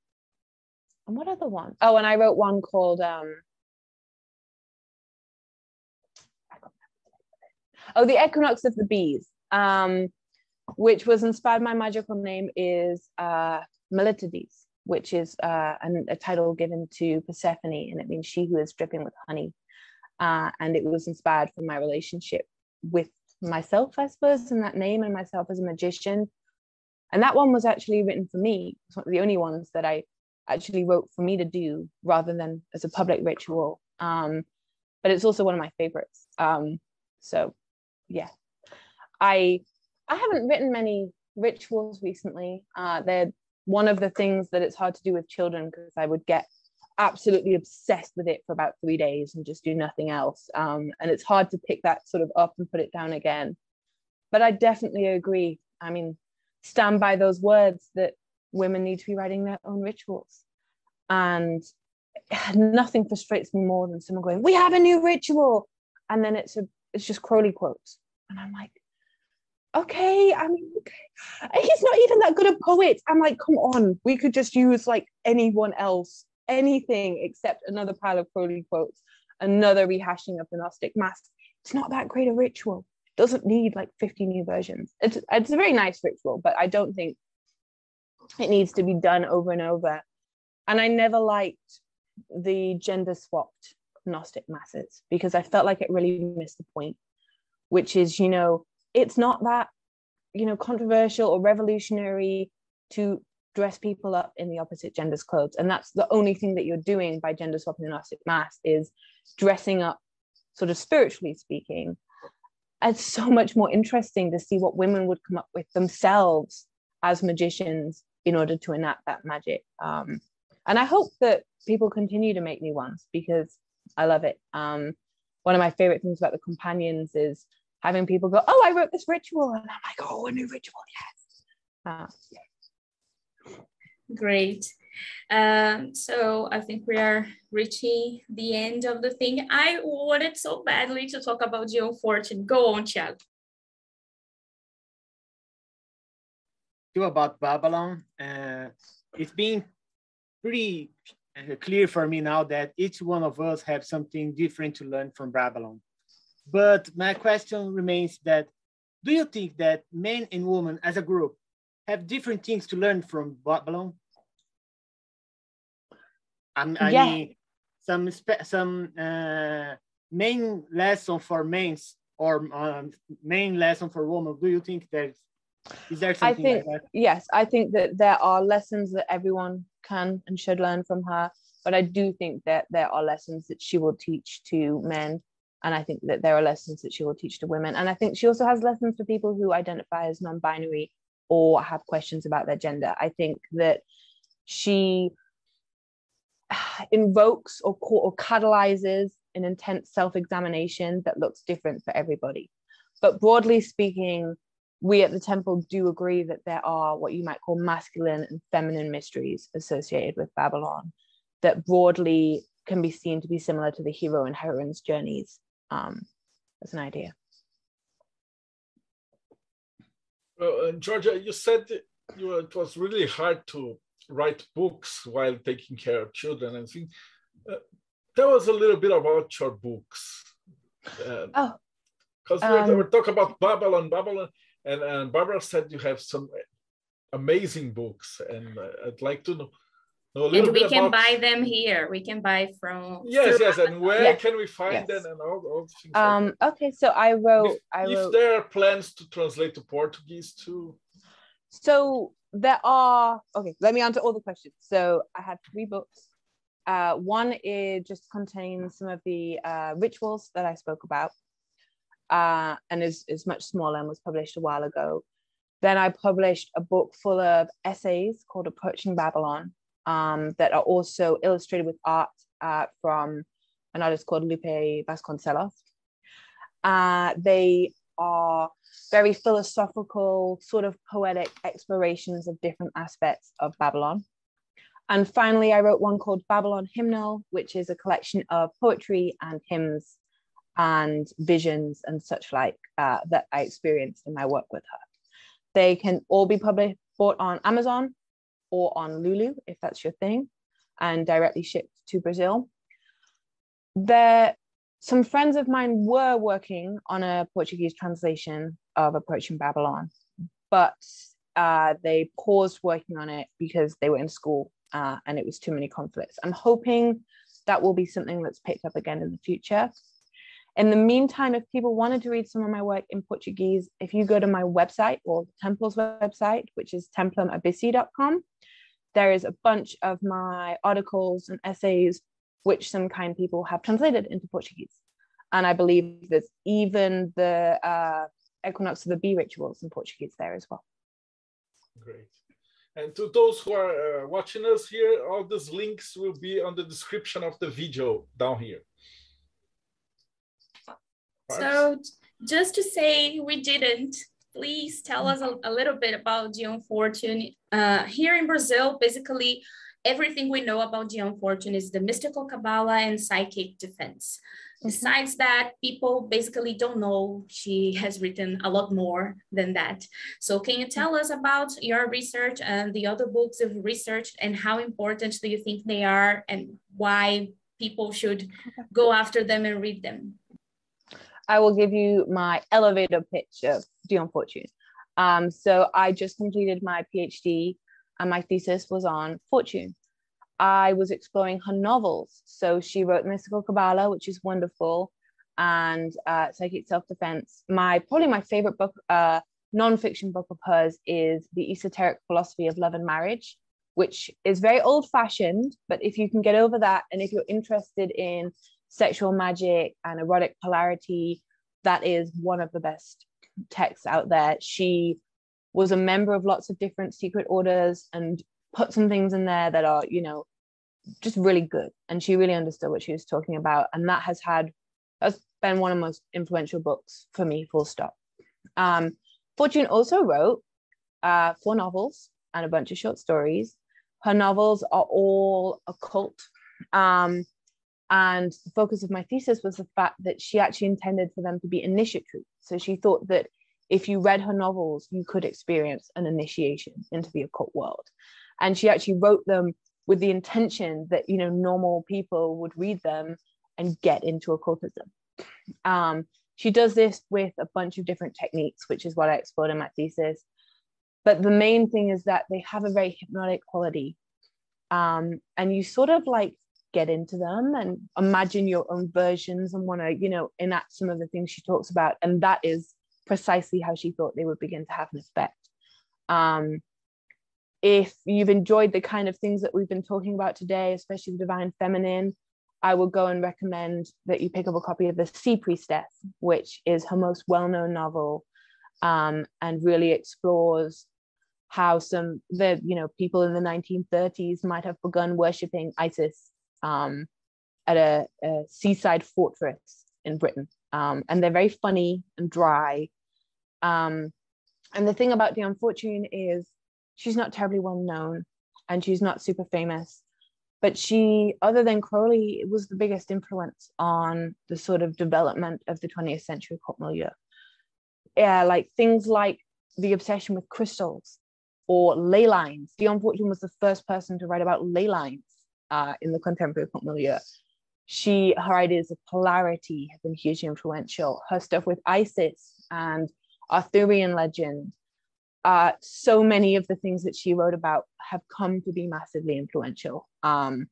and what other one? Oh, and I wrote one called, um, oh, the Equinox of the Bees, um, which was inspired, my magical name is uh, Melitides, which is uh, an, a title given to Persephone, and it means she who is dripping with honey. Uh, and it was inspired from my relationship with myself, I suppose, and that name, and myself as a magician. And that one was actually written for me. It's one of the only ones that I actually wrote for me to do rather than as a public ritual, um but it's also one of my favorites. Um so yeah, I I haven't written many rituals recently. Uh they're one of the things that it's hard to do with children because I would get absolutely obsessed with it for about three days and just do nothing else, um and it's hard to pick that sort of up and put it down again. But I definitely agree, I mean, stand by those words that women need to be writing their own rituals, and nothing frustrates me more than someone going, we have a new ritual, and then it's a it's just Crowley quotes, and I'm like, okay, I mean, okay, he's not even that good a poet. I'm like, come on, we could just use like anyone else, anything except another pile of Crowley quotes, another rehashing of the Gnostic Mass. It's not that great a ritual. It doesn't need like fifty new versions. It's, it's a very nice ritual, but I don't think it needs to be done over and over. And I never liked the gender swapped Gnostic Masses because I felt like it really missed the point, which is, you know, it's not that, you know, controversial or revolutionary to dress people up in the opposite gender's clothes. And that's the only thing that you're doing by gender swapping the Gnostic Mass, is dressing up, sort of spiritually speaking. It's so much more interesting to see what women would come up with themselves as magicians in order to enact that magic. Um, and I hope that people continue to make new ones, because I love it. Um, one of my favorite things about the companions is having people go, oh, I wrote this ritual. And I'm like, oh, a new ritual, yes. Uh, yeah. Great. Um, so I think we are reaching the end of the thing. I wanted so badly to talk about Dion Fortune. Go on, Thiago. Too about Babalon. Uh, it's been pretty clear for me now that each one of us have something different to learn from Babalon. But my question remains that, do you think that men and women as a group have different things to learn from Babalon? I'm, I yeah. mean, some some uh, main lesson for men or um, main lesson for women. Do you think there's, is there something I think, like that? Yes, I think that there are lessons that everyone can and should learn from her. But I do think that there are lessons that she will teach to men. And I think that there are lessons that she will teach to women. And I think she also has lessons for people who identify as non-binary or have questions about their gender. I think that she invokes or, or catalyzes an intense self-examination that looks different for everybody. But broadly speaking, we at the temple do agree that there are what you might call masculine and feminine mysteries associated with Babalon that broadly can be seen to be similar to the hero and heroine's journeys. Um, that's an idea. Well, uh, Georgia, you said you were, it was really hard to write books while taking care of children and things. Uh, tell us a little bit about your books. Uh, oh, because um, we were talking about Babalon, Babalon, and, and Barbara said you have some amazing books, and uh, I'd like to know, know a little and bit about. And we can buy them here. We can buy from. Yes, yes, and where yes. can we find yes. them and all, all things? Um. Like okay, so I wrote. If, I wrote... if there are plans to translate to Portuguese too. So. There are, okay, let me answer all the questions. So I had three books. Uh, one is just contains some of the uh, rituals that I spoke about, uh, and is, is much smaller and was published a while ago. Then I published a book full of essays called Approaching Babalon, um, that are also illustrated with art uh, from an artist called Lupe Vasconcelos. Uh, they are very philosophical, sort of poetic explorations of different aspects of Babalon. And finally, I wrote one called Babalon Hymnal, which is a collection of poetry and hymns and visions and such like uh, that I experienced in my work with her. They can all be published, bought on Amazon or on Lulu, if that's your thing, and directly shipped to Brazil. They're Some friends of mine were working on a Portuguese translation of Approaching Babalon, but uh, they paused working on it because they were in school uh, and it was too many conflicts. I'm hoping that will be something that's picked up again in the future. In the meantime, if people wanted to read some of my work in Portuguese, if you go to my website or the temple's website, which is templum abissi dot com, there is a bunch of my articles and essays which some kind people have translated into Portuguese. And I believe there's even the uh, equinox of the bee rituals in Portuguese there as well. Great. And to those who are uh, watching us here, all these links will be on the description of the video down here. So just to say we didn't, please tell us a, a little bit about Dion Fortune. Uh, here in Brazil, basically, everything we know about Dion Fortune is the mystical Kabbalah and psychic defense. Besides that, people basically don't know she has written a lot more than that. So can you tell us about your research and the other books you've researched, and how important do you think they are and why people should go after them and read them? I will give you my elevator pitch of Dion Fortune. Um, so I just completed my PhD, and my thesis was on Fortune. I was exploring her novels. So she wrote Mystical Kabbalah, which is wonderful, and uh, Psychic Self-Defense. My probably my favorite book, uh, non-fiction book of hers is The Esoteric Philosophy of Love and Marriage, which is very old-fashioned, but if you can get over that, and if you're interested in sexual magic and erotic polarity, that is one of the best texts out there. She was a member of lots of different secret orders and put some things in there that are, you know, just really good. And she really understood what she was talking about. And that has had, that's been one of the most influential books for me, full stop. Um, Fortune also wrote uh, four novels and a bunch of short stories. Her novels are all occult. Um, and the focus of my thesis was the fact that she actually intended for them to be initiatory. So she thought that if you read her novels, you could experience an initiation into the occult world. And she actually wrote them with the intention that, you know, normal people would read them and get into occultism. Um, she does this with a bunch of different techniques, which is what I explored in my thesis. But the main thing is that they have a very hypnotic quality. Um, and you sort of like get into them and imagine your own versions and want to, you know, enact some of the things she talks about. And that is precisely how she thought they would begin to have an effect. Um, if you've enjoyed the kind of things that we've been talking about today, especially the divine feminine, I would go and recommend that you pick up a copy of The Sea Priestess, which is her most well-known novel, um, and really explores how some, the you know, people in the nineteen thirties might have begun worshipping Isis um, at a, a seaside fortress in Britain. Um, and they're very funny and dry. Um, and the thing about Dion Fortune is she's not terribly well known and she's not super famous, but she, other than Crowley, was the biggest influence on the sort of development of the twentieth century occult milieu. Yeah, like things like the obsession with crystals or ley lines. Dion Fortune was the first person to write about ley lines uh, in the contemporary occult milieu. She, her ideas of polarity have been hugely influential. Her stuff with Isis and Arthurian legend, uh, so many of the things that she wrote about have come to be massively influential. Um,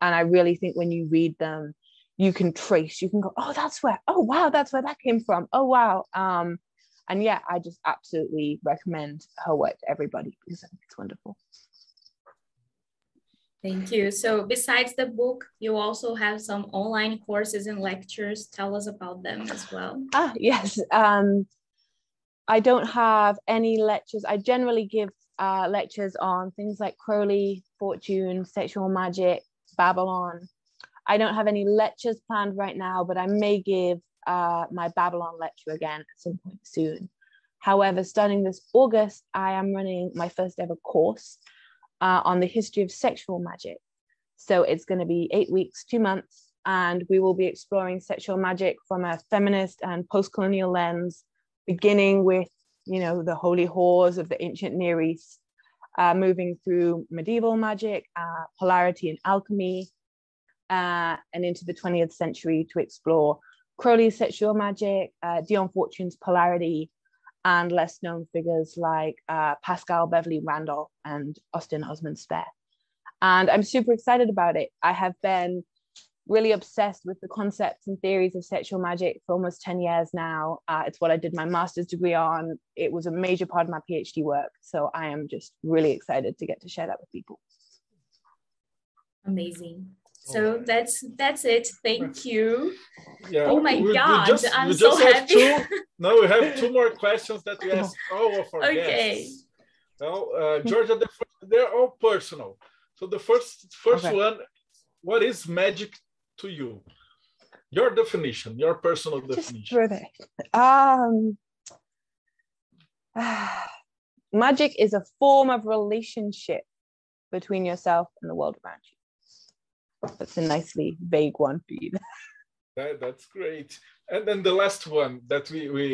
and I really think when you read them, you can trace, you can go, oh, that's where, oh, wow, that's where that came from. Oh, wow. Um, and yeah, I just absolutely recommend her work to everybody because I think it's wonderful. Thank you. So besides the book, you also have some online courses and lectures. Tell us about them as well. Ah, yes. Um, I don't have any lectures. I generally give uh, lectures on things like Crowley, Fortune, sexual magic, Babalon. I don't have any lectures planned right now, but I may give uh, my Babalon lecture again at some point soon. However, starting this August, I am running my first ever course Uh, on the history of sexual magic. So it's going to be eight weeks, two months, and we will be exploring sexual magic from a feminist and post-colonial lens, beginning with, you know, the holy whores of the ancient Near East, uh, moving through medieval magic, uh, polarity and alchemy, uh, and into the twentieth century to explore Crowley's sexual magic, uh, Dion Fortune's polarity, and less known figures like uh, Pascal Beverly Randolph and Austin Osman Spare. And I'm super excited about it. I have been really obsessed with the concepts and theories of sexual magic for almost ten years now. Uh, it's what I did my master's degree on. It was a major part of my PhD work. So I am just really excited to get to share that with people. Amazing. So that's that's it. Thank you. Yeah. Oh my we, God, we just, I'm so happy. Two, no, we have two more questions that we ask all of our okay. guests. So, uh, Georgia, the first, they're all personal. So the first first okay. one, what is magic to you? Your definition, your personal just definition. Um, uh, magic is a form of relationship between yourself and the world around you. That's a nicely vague one for you. that, that's great. And then the last one that we, we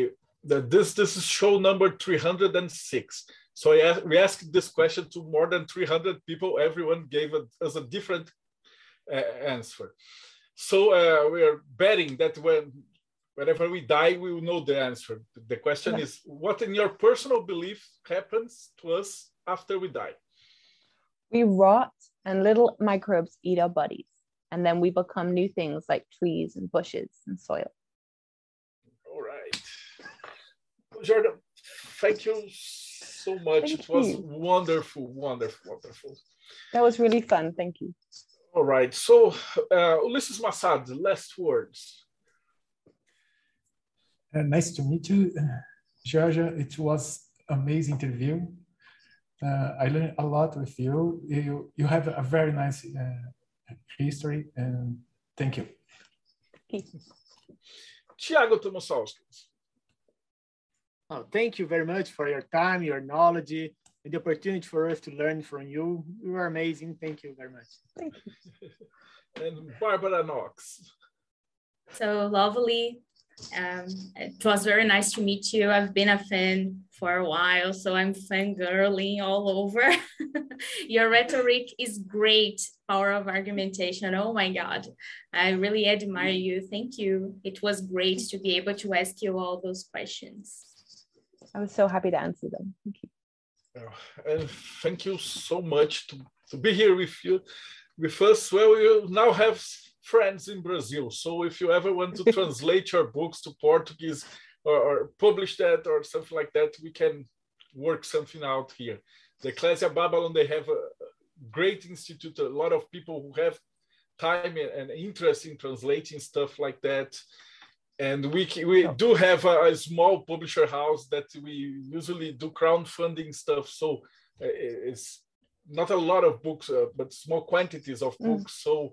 that this this is show number three hundred six. So I, we asked this question to more than three hundred people. Everyone gave us a, a different uh, answer. So uh, we are betting that when whenever we die, we will know the answer. The question yeah. is, what in your personal belief happens to us after we die? We rot. And little microbes eat our bodies. And then we become new things like trees and bushes and soil. All right. Jordan, thank you so much. Thank it was you. wonderful, wonderful, wonderful. That was really fun. Thank you. All right. So, uh, Ulisses Massad, last words. Uh, nice to meet you, Georgia. It was an amazing interview. Uh, I learned a lot with you. You, you have a very nice uh, history, and thank you. Thiago Tomossauskas. Oh, thank you very much for your time, your knowledge, and the opportunity for us to learn from you. You are amazing. Thank you very much. Thank you. And Barbara Vox. So lovely. Um, it was very nice to meet you. I've been a fan for a while, so I'm fangirling all over. Your rhetoric is great. Power of argumentation. Oh my God. I really admire you. Thank you. It was great to be able to ask you all those questions. I was so happy to answer them. Thank you. Oh, and thank you so much to, to be here with you. With us, well, you now have friends in Brazil. So if you ever want to translate your books to Portuguese or, or publish that or something like that, we can work something out here. The Ecclesia Babalon, they have a great institute, a lot of people who have time and interest in translating stuff like that. And we, we do have a, a small publisher house that we usually do crowdfunding stuff. So it's not a lot of books, uh, but small quantities of books. Mm. So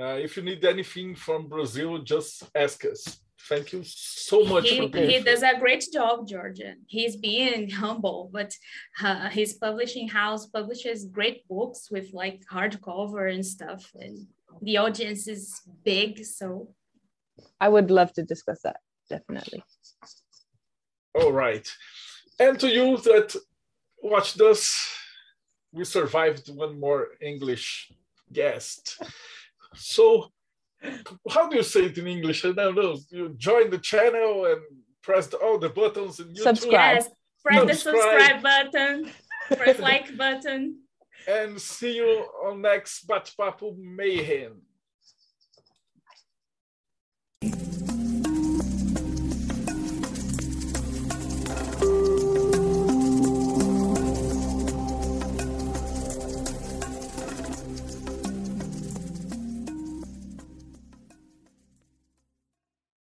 uh, if you need anything from Brazil, just ask us. Thank you so much. He, for being he does a great job, Georgia. He's being humble, but uh, his publishing house publishes great books with like hardcover and stuff. And the audience is big, so. I would love to discuss that, definitely. All right. And to you that watched us, we survived one more English guest. So how do you say it in English? I don't know. You join the channel and press all the buttons. And subscribe. Yes, press subscribe. The subscribe button, press like button. And see you on next Bate-Papo Mayhem.